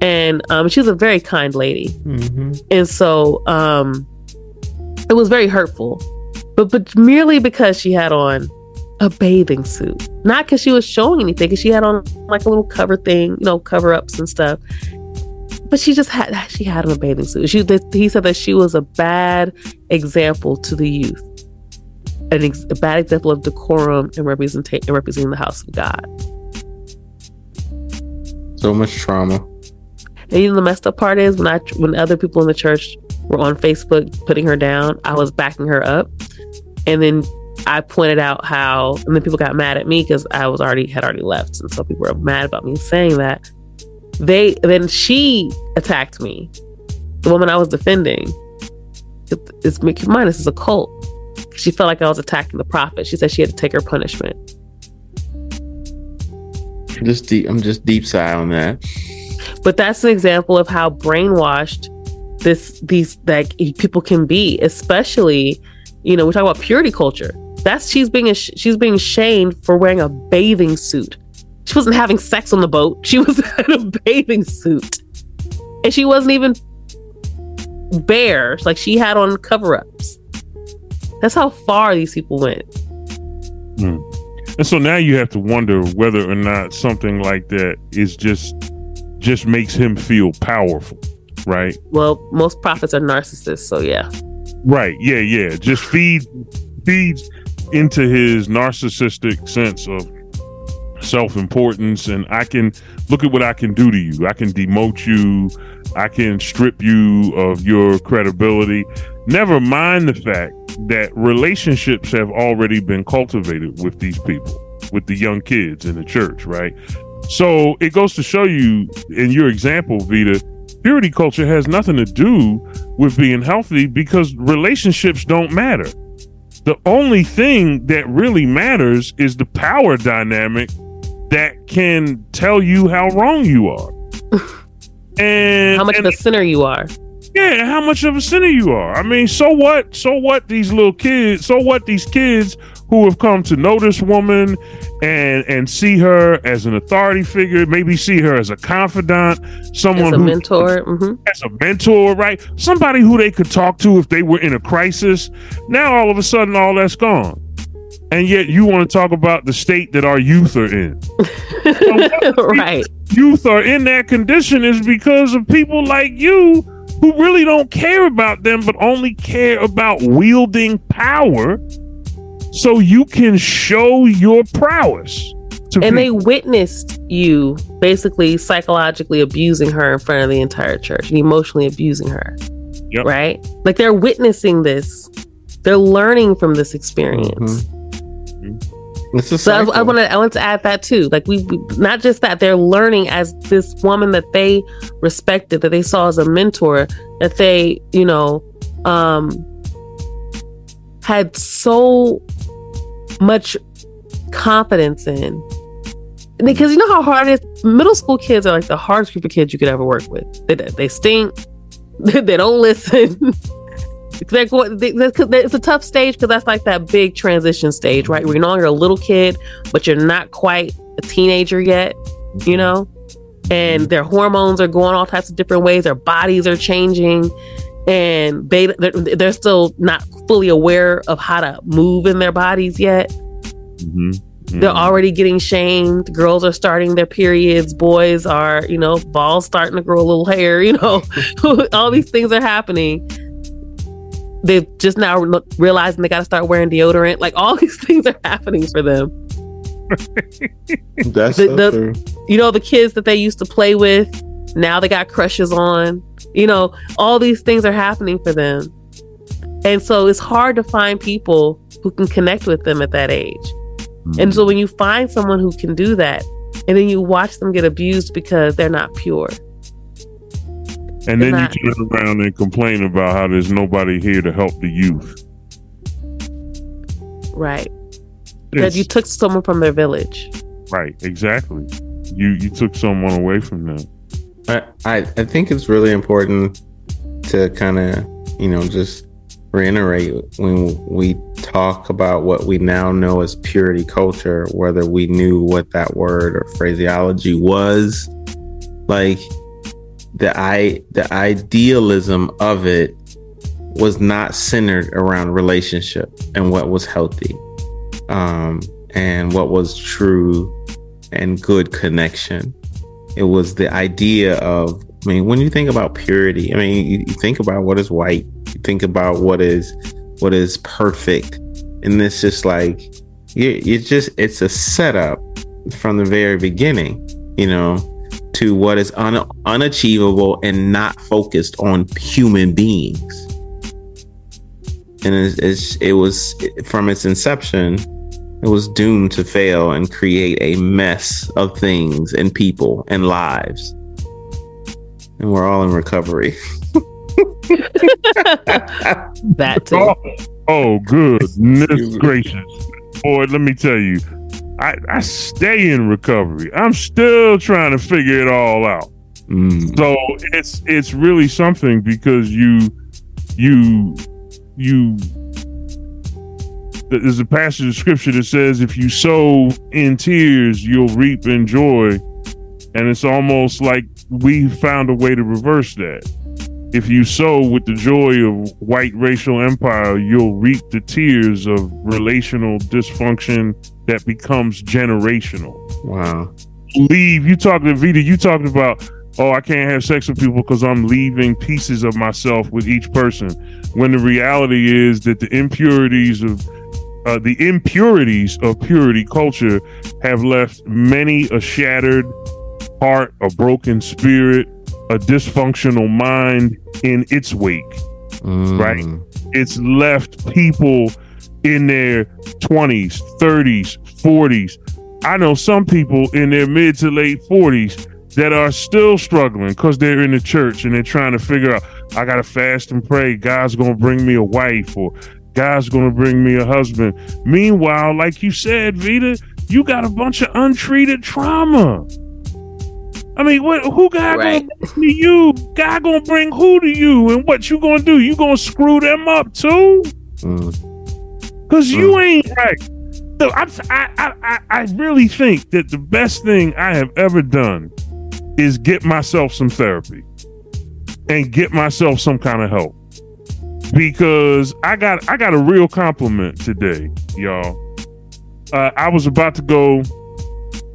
and she was a very kind lady. Mm-hmm. And so it was very hurtful. But merely because she had on a bathing suit, not because she was showing anything, because she had on like a little cover thing, you know, cover ups and stuff. But she had on a bathing suit. He said that she was a bad example to the youth, a bad example of decorum and representing the house of God. So much trauma. And even the messed up part is when other people in the church were on Facebook putting her down, I was backing her up. And then I pointed out how, and then people got mad at me because I was had already left, and so people were mad about me saying that. Then she attacked me, the woman I was defending. Keep in mind, this is a cult. She felt like I was attacking the prophet. She said she had to take her punishment. I'm just deep sigh on that. But that's an example of how brainwashed these like people can be, especially, you know, we talk about purity culture. That's she's being shamed for wearing a bathing suit. She wasn't having sex on the boat. She was in a bathing suit, and she wasn't even bare. Like, she had on cover-ups. That's how far these people went. And so now you have to wonder whether or not something like that is just makes him feel powerful, right? Well, most prophets are narcissists, so yeah. Right, yeah. Just feeds into his narcissistic sense of self-importance, and I can look at what I can do to you. I can demote you. I can strip you of your credibility. Never mind the fact that relationships have already been cultivated with these people, with the young kids in the church, right? So it goes to show you, in your example, Vida, purity culture has nothing to do with being healthy, because relationships don't matter. The only thing that really matters is the power dynamic that can tell you how wrong you are. And how much of a sinner you are. Yeah, how much of a sinner you are. I mean, so what? So what these little kids, so what these kids who have come to know this woman and see her as an authority figure, maybe see her as a confidant, someone as a mentor. As a mentor, right? Somebody who they could talk to if they were in a crisis. Now, all of a sudden, all that's gone. And yet you want to talk about the state that our youth are in. So right. Youth are in that condition is because of people like you, who really don't care about them, but only care about wielding power so you can show your prowess. They witnessed you basically psychologically abusing her in front of the entire church and emotionally abusing her. Yep. Right? Like, they're witnessing this. They're learning from this experience. So I want to add that too. Like, we not just that they're learning as this woman that they respected, that they saw as a mentor, that they, you know, had so much confidence in. Because you know how hard it is. Middle school kids are like the hardest group of kids you could ever work with. They stink. They don't listen. It's a tough stage, because that's like that big transition stage, right? Where you're no longer a little kid, but you're not quite a teenager yet, you know? And their hormones are going all types of different ways. Their bodies are changing, and they're still not fully aware of how to move in their bodies yet. They're already getting shamed. Girls are starting their periods. Boys are, you know, balls starting to grow a little hair, you know? All these things are happening. They've just now realizing they got to start wearing deodorant. Like, all these things are happening for them. That's so true. You know, the kids that they used to play with, now they got crushes on. You know, all these things are happening for them. And so it's hard to find people who can connect with them at that age. And so when you find someone who can do that, and then you watch them get abused because they're not pure. And then you turn around and complain about how there's nobody here to help the youth. Right. That you took someone from their village. Right, exactly. You took someone away from them. I think it's really important to kind of, you know, just reiterate when we talk about what we now know as purity culture, whether we knew what that word or phraseology was, like, the idealism of it was not centered around relationship and what was healthy, and what was true and good connection. It was the idea of, I mean, when you think about purity, I mean, you think about what is white, you think about what is perfect, and it's just like it's a setup from the very beginning, you know, to what is unachievable and not focused on human beings. and it was, from its inception, it was doomed to fail and create a mess of things and people and lives. And we're all in recovery. That too. Oh, goodness gracious. Boy, let me tell you, I stay in recovery. I'm still trying to figure it all out. So it's really something, because you there's a passage of scripture that says, if you sow in tears, you'll reap in joy. And it's almost like we found a way to reverse that. If you sow with the joy of white racial empire, you'll reap the tears of relational dysfunction that becomes generational. Wow. Leave. You talking to Vida, you talking about, oh, I can't have sex with people because I'm leaving pieces of myself with each person. When the reality is that the impurities of purity culture have left many a shattered heart, a broken spirit, a dysfunctional mind in its wake. Right? It's left people in their 20s, 30s, 40s. I know some people in their mid to late 40s that are still struggling because they're in the church and they're trying to figure out, I got to fast and pray. God's going to bring me a wife, or God's going to bring me a husband. Meanwhile, like you said, Vida, you got a bunch of untreated trauma. I mean, who God right. going to bring to you? God going to bring who to you? And what you going to do? You going to screw them up too? Because you ain't right. So I really think that the best thing I have ever done is get myself some therapy and get myself some kind of help, because I got a real compliment today, y'all. I was about to go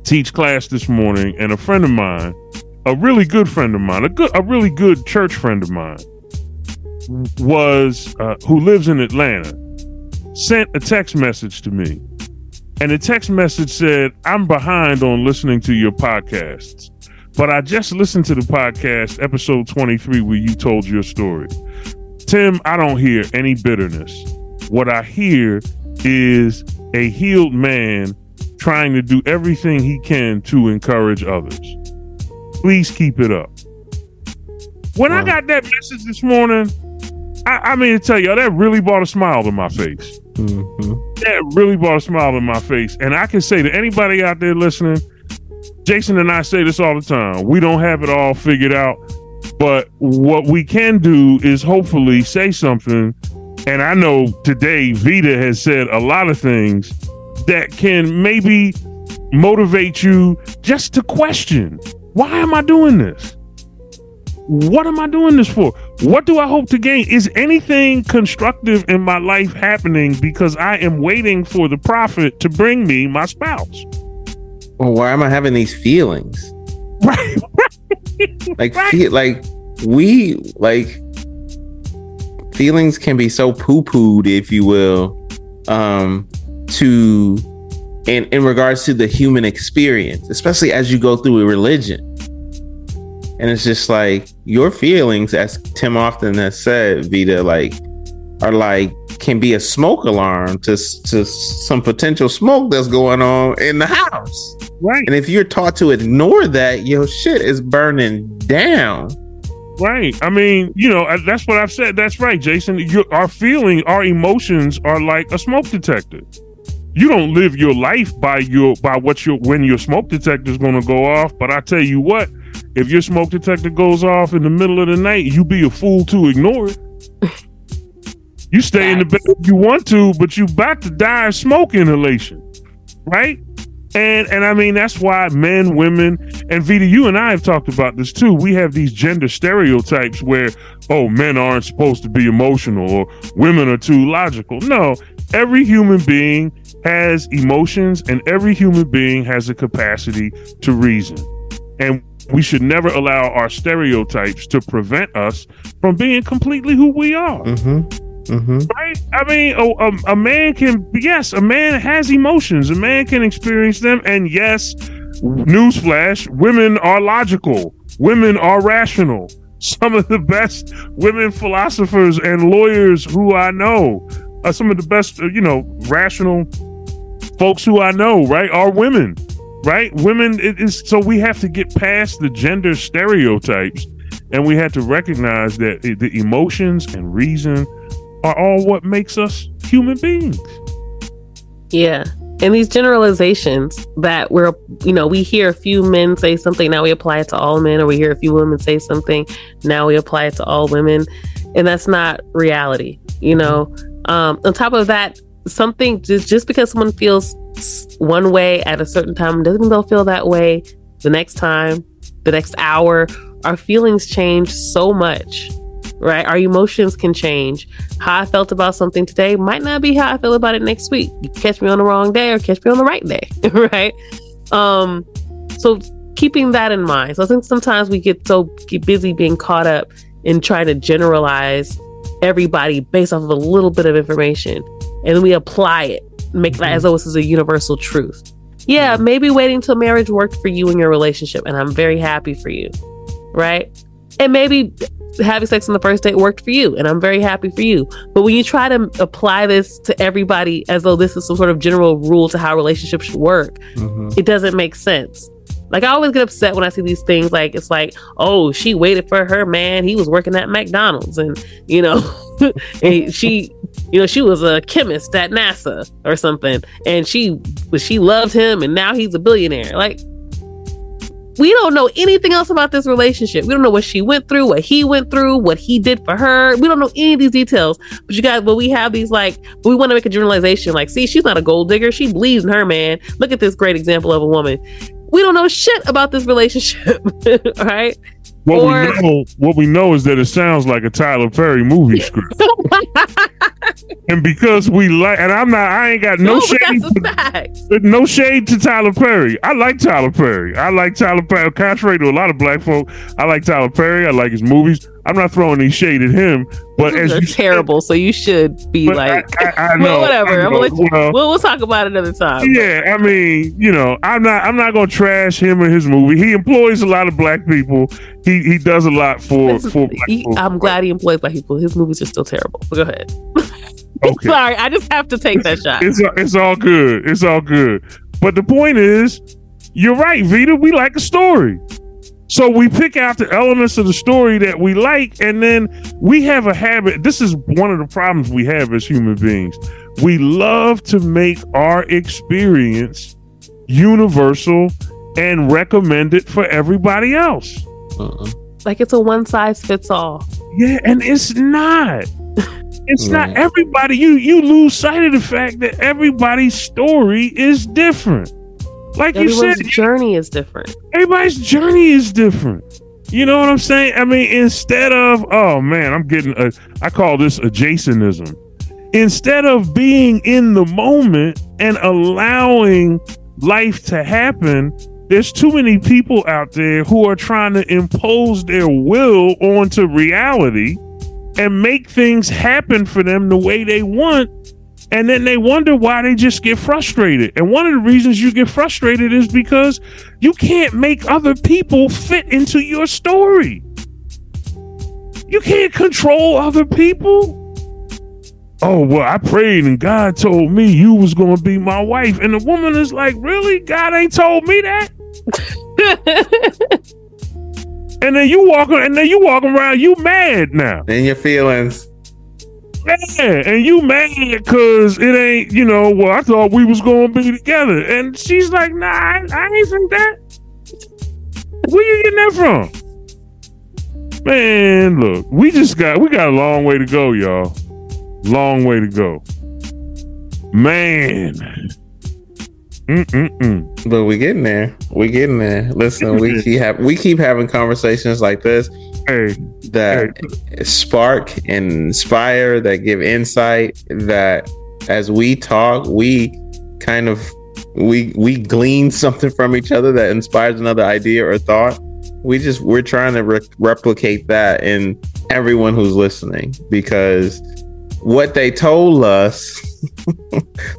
teach class this morning, and a friend of mine, a really good friend of mine, a really good church friend of mine, was who lives in Atlanta, sent a text message to me. And the text message said, I'm behind on listening to your podcasts, but I just listened to the podcast, episode 23, where you told your story. Tim, I don't hear any bitterness. What I hear is a healed man trying to do everything he can to encourage others. Please keep it up. When I got that message this morning, I mean to tell y'all, that really brought a smile to my face. That really brought a smile to my face. And I can say to anybody out there listening, Jason and I say this all the time, we don't have it all figured out, but what we can do is hopefully say something. And I know today Vida has said a lot of things that can maybe motivate you just to question, why am I doing this? What am I doing this for? What do I hope to gain? Is anything constructive in my life happening because I am waiting for the prophet to bring me my spouse? Well, why am I having these feelings? Right. Feelings can be so poo-pooed, if you will, to in regards to the human experience, especially as you go through a religion. And it's just like, your feelings, as Tim often has said, Vida, can be a smoke alarm to some potential smoke that's going on in the house. Right. And if you're taught to ignore that, your shit is burning down. Right. I mean, you know, that's what I've said. That's right, Jason. Our emotions are like a smoke detector. You don't live your life by when your smoke detector is going to go off. But I tell you what, if your smoke detector goes off in the middle of the night, you be a fool to ignore it. You stay in the bed if you want to, but you about to die of smoke inhalation, right? And I mean, that's why men, women, and Vida, you and I have talked about this too. We have these gender stereotypes where, oh, men aren't supposed to be emotional, or women are too logical. No, every human being has emotions, and every human being has a capacity to reason. And we should never allow our stereotypes to prevent us from being completely who we are. Right? I mean, a man can, yes, a man has emotions. A man can experience them. And yes, newsflash, women are logical. Women are rational. some of the best women philosophers and lawyers who I know, some of the best, you know, rational folks who I know, right, are women, right? Women, it is, so we have to get past the gender stereotypes, and we have to recognize that the emotions and reason are all what makes us human beings. Yeah. And these generalizations that we're, you know, we hear a few men say something, now we apply it to all men, or we hear a few women say something, now we apply it to all women. And that's not reality, you know. On top of that, something, just because someone feels one way at a certain time, doesn't mean they'll feel that way the next time, the next hour. Our feelings change so much, right? Our emotions can change. How I felt about something today might not be how I feel about it next week. You catch me on the wrong day or catch me on the right day, right? So keeping that in mind. So I think sometimes we get so busy being caught up in trying to generalize everybody based off of a little bit of information, and then we apply it, make that as though this is a universal truth. Yeah, maybe waiting till marriage worked for you in your relationship, and I'm very happy for you, right? And maybe having sex on the first date worked for you, and I'm very happy for you. But when you try to apply this to everybody as though this is some sort of general rule to how relationships should work, it doesn't make sense. Like, I always get upset when I see these things, like, it's like, oh, she waited for her man, he was working at McDonald's, and, you know, and she, you know, she was a chemist at NASA or something, and she loved him, and now he's a billionaire. Like, we don't know anything else about this relationship. We don't know what she went through, what he went through, what he did for her. We don't know any of these details. But you guys, but we have these, like, we want to make a generalization. Like, see, she's not a gold digger. She believes in her man. Look at this great example of a woman. We don't know shit about this relationship, right? What we know is that it sounds like a Tyler Perry movie script. And because we like, and I'm not, I ain't got no shade to Tyler Perry. I like Tyler Perry. Contrary to a lot of black folk, I like Tyler Perry. I like his movies. I'm not throwing any shade at him, but as you terrible, said, so you should be like, I know, well, whatever. We'll talk about it another time. Yeah, but. I mean, you know, I'm not gonna trash him or his movie. He employs a lot of black people. He does a lot for black people. I'm glad he employs black people. His movies are still terrible. But go ahead. Okay. Sorry, I just have to take that shot. It's all good. It's all good. But the point is, you're right, Vida. We like a story. So we pick out the elements of the story that we like, and then we have a habit. This is one of the problems we have as human beings. We love to make our experience universal and recommend it for everybody else. Like it's a one size fits all. Yeah, and it's not. It's not everybody. You lose sight of the fact that everybody's story is different. Like you said, everybody's journey is different. Everybody's journey is different. You know what I'm saying? I mean, instead of, oh man, I'm getting I call this a Jasonism. Instead of being in the moment and allowing life to happen, there's too many people out there who are trying to impose their will onto reality and make things happen for them the way they want. And then they wonder why they just get frustrated. And one of the reasons you get frustrated is because you can't make other people fit into your story. You can't control other people. Oh, well, I prayed and God told me you was going to be my wife. And the woman is like, really? God ain't told me that? And then you walking around, you mad now. In your feelings. Yeah, and you mad because it ain't, you know, well, I thought we was going to be together. And she's like, nah, I ain't think that. Where you getting that from? Man, look, we got a long way to go, y'all. Long way to go. Man. But we getting there. Listen, we keep having conversations like this. Spark and inspire, that give insight, that as we talk, we kind of we glean something from each other that inspires another idea or thought. We're trying to replicate that in everyone who's listening, because what they told us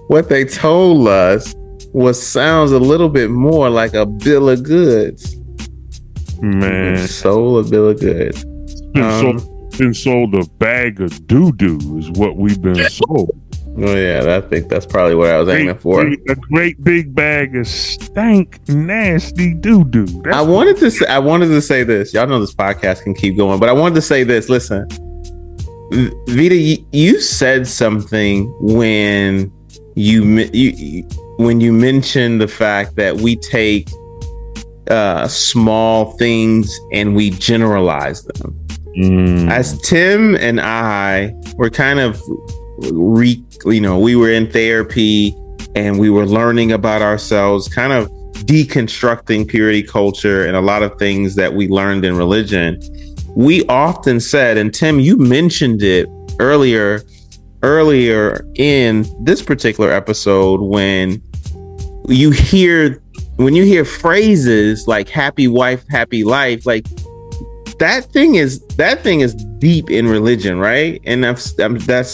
was sounds a little bit more like a bill of goods. Man, soul of bill of goods. And so the bag of doo-doo is what we've been sold. Oh yeah, I think that's probably what I was aiming for. A great big bag of stank, nasty doo-doo. I wanted to say this. Y'all know this podcast can keep going, but I wanted to say this. Listen, Vida, you said something when you mentioned the fact that we take small things and we generalize them. As Tim and I were kind of, we were in therapy and we were learning about ourselves, kind of deconstructing purity culture and a lot of things that we learned in religion. We often said, and Tim, you mentioned it earlier in this particular episode, when you hear phrases like happy wife, happy life, like that thing is deep in religion, right? And that's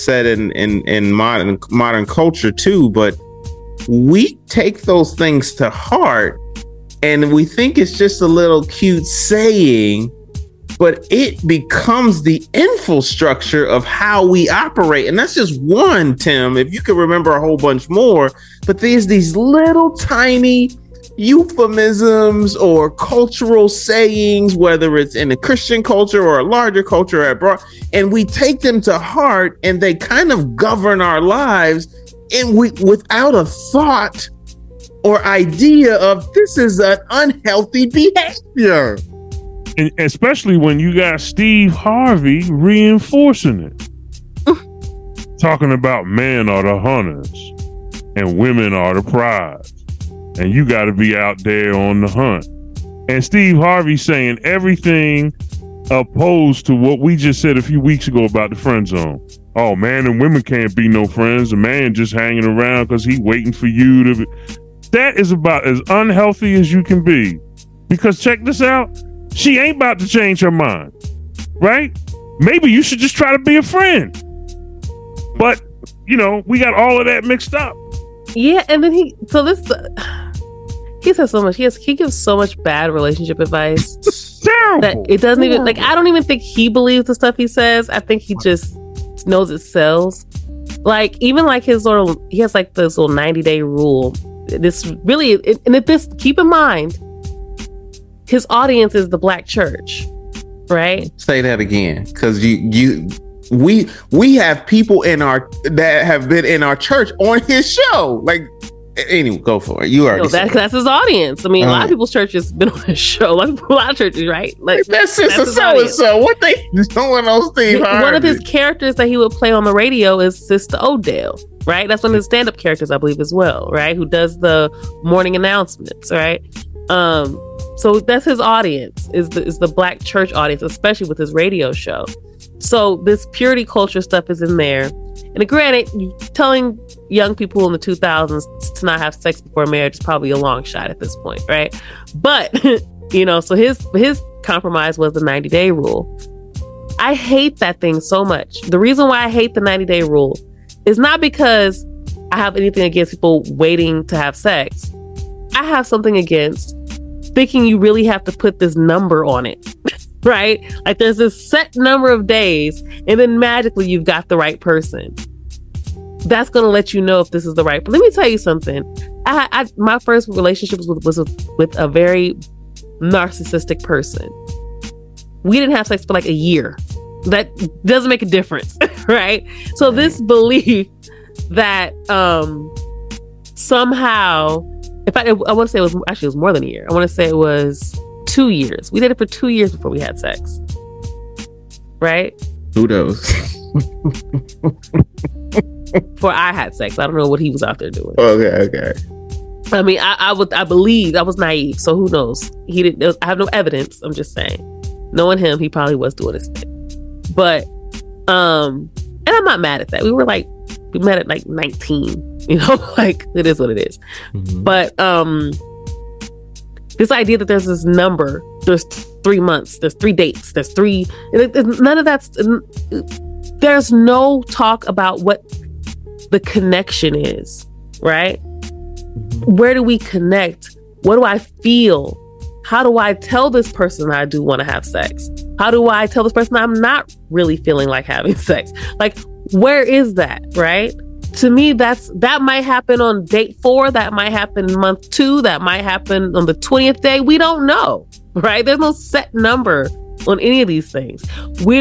said in modern culture too, but we take those things to heart and we think it's just a little cute saying, but it becomes the infrastructure of how we operate. And that's just one, Tim, if you can remember a whole bunch more, but there's these little tiny euphemisms or cultural sayings, whether it's in a Christian culture or a larger culture or abroad, and we take them to heart and they kind of govern our lives, and we, without a thought or idea of this is an unhealthy behavior. And especially when you got Steve Harvey reinforcing it. Talking about men are the hunters and women are the prize. And you got to be out there on the hunt. And Steve Harvey saying everything opposed to what we just said a few weeks ago about the friend zone. Oh, man and women can't be no friends. A man just hanging around because he waiting for you to be. That is about as unhealthy as you can be. Because check this out. She ain't about to change her mind, right? Maybe you should just try to be a friend. But, we got all of that mixed up. Yeah, and then he says so much. He gives so much bad relationship advice that it doesn't even, I don't even think he believes the stuff he says. I think he just knows it sells. He has this little 90-day rule. Keep in mind, his audience is the black church, right? Say that again, because we have people that have been in our church on his show. Anyway, go for it. You already said that's his audience. I mean, a lot of people's churches been on his show. A lot of churches, right? That's sister so and so. What they doing on Steve Harvey? One of his characters that he would play on the radio is Sister Odell, right? That's one of his stand-up characters, I believe, as well, right? Who does the morning announcements, right? So that's his audience, is the black church audience, especially with his radio show. So this purity culture stuff is in there. And granted, telling young people in the 2000s to not have sex before marriage is probably a long shot at this point, right? But, so his compromise was the 90-day rule. I hate that thing so much. The reason why I hate the 90-day rule is not because I have anything against people waiting to have sex. I have something against thinking you really have to put this number on it. Right? There's this set number of days, and then magically you've got the right person. That's going to let you know if this is the right. But let me tell you something. My first relationship was with a very narcissistic person. We didn't have sex for a year. That doesn't make a difference, right? So this belief that somehow, it was more than a year. I want to say it was 2 years. We did it for 2 years before we had sex. Right? Who knows? Before I had sex. I don't know what he was out there doing. Okay. I mean, I believed. I was naive, so who knows? He didn't. I have no evidence. I'm just saying. Knowing him, he probably was doing his thing. But, and I'm not mad at that. We met at 19. It is what it is. Mm-hmm. But, this idea that there's this number, there's 3 months, there's 3 dates, there's 3. None of that's. There's no talk about what the connection is, right? Where do we connect? What do I feel? How do I tell this person I do want to have sex? How do I tell this person I'm not really feeling like having sex? Like, where is that, right? To me, that might happen on date 4. That might happen month 2. That might happen on the 20th day. We don't know, right? There's no set number on any of these things. We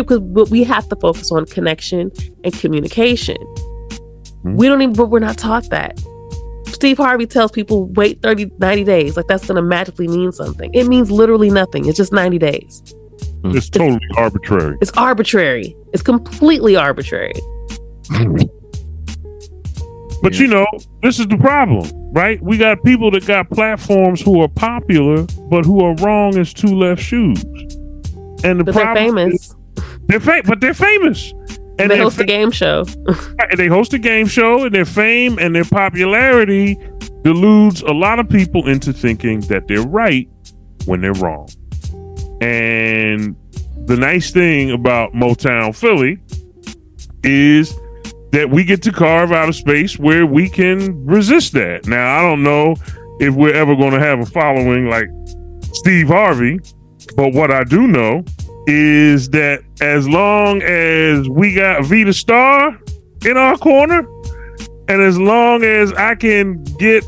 have to focus on connection and communication. We're not taught that. Steve Harvey tells people wait 90 days. Like, that's going to magically mean something. It means literally nothing. It's just 90 days. It's totally arbitrary. It's arbitrary. It's completely arbitrary. But you know, this is the problem, right? We got people that got platforms who are popular, but who are wrong as two left shoes. And the problem is they're famous. And they host a game show. And they host a game show, and their fame and their popularity deludes a lot of people into thinking that they're right when they're wrong. And the nice thing about Motown Philly is that we get to carve out a space where we can resist that. Now, I don't know if we're ever going to have a following like Steve Harvey, but what I do know is that as long as we got Vida Starr in our corner, and as long as I can get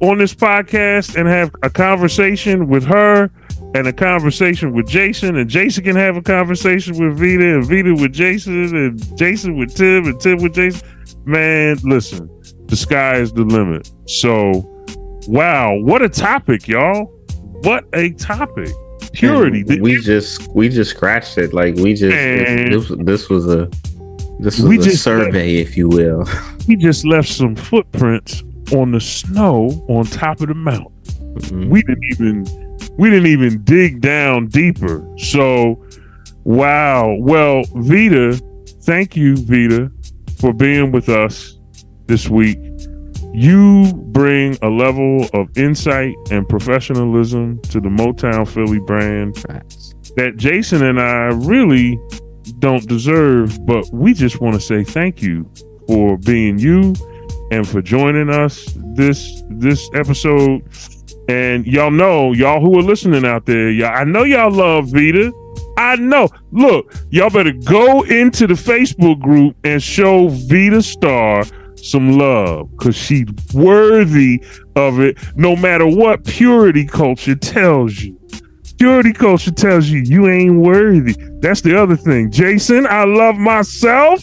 on this podcast and have a conversation with her and a conversation with Jason, and Jason can have a conversation with Vida, and Vida with Jason, and Jason with Tim, and Tim with Jason, man, listen, the sky is the limit. So, wow, what a topic, y'all. What a topic. Purity. We just scratched it. Like, we just, this was a survey, if you will. We just left some footprints on the snow on top of the mountain. Mm-hmm. We didn't even dig down deeper. So, wow. Well, Vida, thank you, Vida, for being with us this week. You bring a level of insight and professionalism to the Motown Philly brand that Jason and I really don't deserve, but we just want to say thank you for being you and for joining us this episode. And y'all who are listening out there, y'all, I know y'all love Vida. I know. Look, y'all better go into the Facebook group and show Vida Starr some love, because she's worthy of it, no matter what purity culture tells you. Purity culture tells you you ain't worthy. That's the other thing. Jason, I love myself.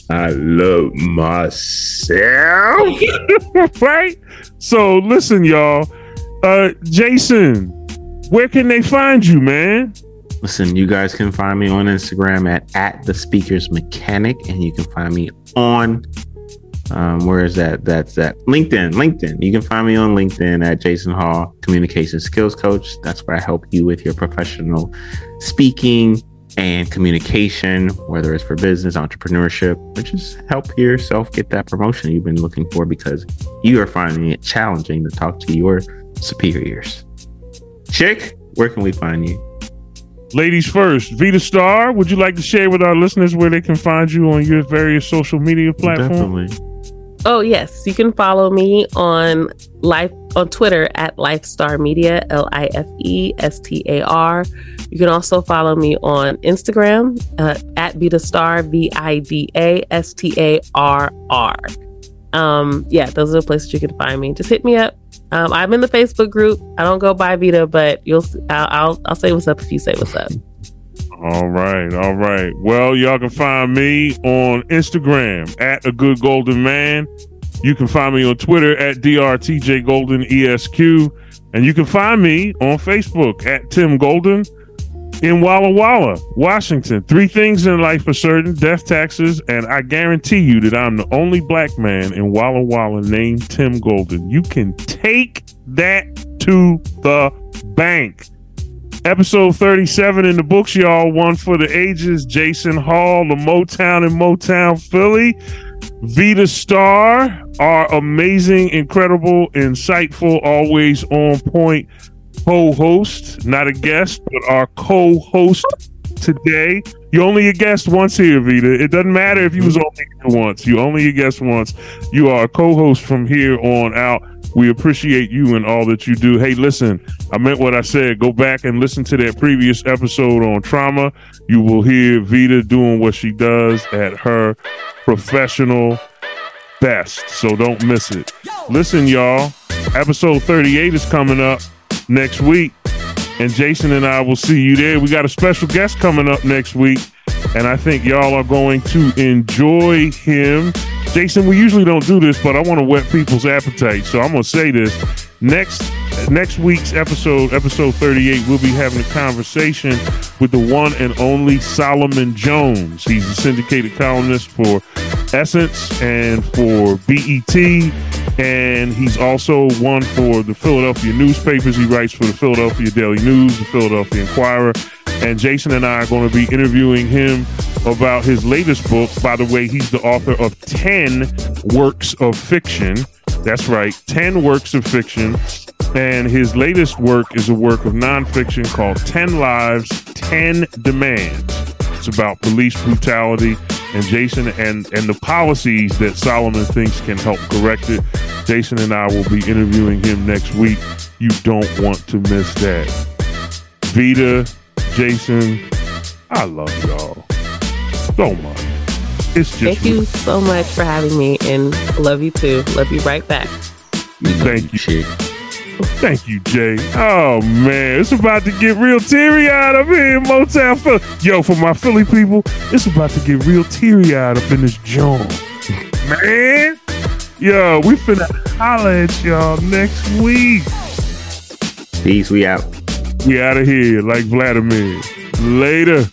Right? So listen, y'all. Jason, where can they find you, man? Listen, you guys can find me on Instagram at the Speakers Mechanic, and you can find me on where is that? That's that LinkedIn. You can find me on LinkedIn at Jason Hall, Communication Skills Coach. That's where I help you with your professional speaking and communication, whether it's for business, entrepreneurship, or just help yourself get that promotion you've been looking for, because you are finding it challenging to talk to your superiors. Chick, where can we find you? Ladies first, Vida Starr, would you like to share with our listeners where they can find you on your various social media platforms? Definitely. Oh, yes. You can follow me on Twitter at Lifestar Media, LIFESTAR. You can also follow me on Instagram at Vida Starr, VIDASTARR. Those are the places you can find me. Just hit me up. I'm in the Facebook group. I don't go by Vida, but I'll say what's up if you say what's up. All right. Well, y'all can find me on Instagram at A Good Golden Man. You can find me on Twitter at DRTJGoldenESQ. And you can find me on Facebook at Tim Golden in Walla Walla, Washington. 3 things in life for certain: death, taxes, and I guarantee you that I'm the only black man in Walla Walla named Tim Golden. You can take that to the bank. Episode 37 in the books, y'all. One for the ages. Jason Hall, the Motown and Motown Philly. Vida Starr, our amazing, incredible, insightful, always on point co-host, not a guest, but our co-host today. You're only a guest once here, Vida. It doesn't matter if you was only here once. You only a guest once. You are a co-host from here on out. We appreciate you and all that you do. Hey, listen, I meant what I said. Go back and listen to that previous episode on trauma. You will hear Vida doing what she does at her professional best. So don't miss it. Listen, y'all, episode 38 is coming up next week. And Jason and I will see you there. We got a special guest coming up next week. And I think y'all are going to enjoy him. Jason, we usually don't do this, but I want to whet people's appetite. So I'm going to say this. Next week's episode 38, we'll be having a conversation with the one and only Solomon Jones. He's a syndicated columnist for Essence and for BET, and he's also one for the Philadelphia newspapers. He writes for the Philadelphia Daily News, the Philadelphia Inquirer, and Jason and I are going to be interviewing him about his latest book. By the way, he's the author of 10 works of fiction. That's right, 10 works of fiction. And his latest work is a work of nonfiction called 10 Lives, 10 Demands. It's about police brutality and Jason and the policies that Solomon thinks can help correct it. Jason and I will be interviewing him next week. You don't want to miss that. Vida, Jason, I love y'all so much. It's just Thank you so much for having me, and love you too. Love you right back. Thank you. Thank you, Jay. Oh, man. It's about to get real teary-eyed up here in Motown Philly. Yo, for my Philly people, it's about to get real teary-eyed up in this joint. Man. Yo, we finna holler at y'all next week. Peace, we out. We out of here like Vladimir. Later.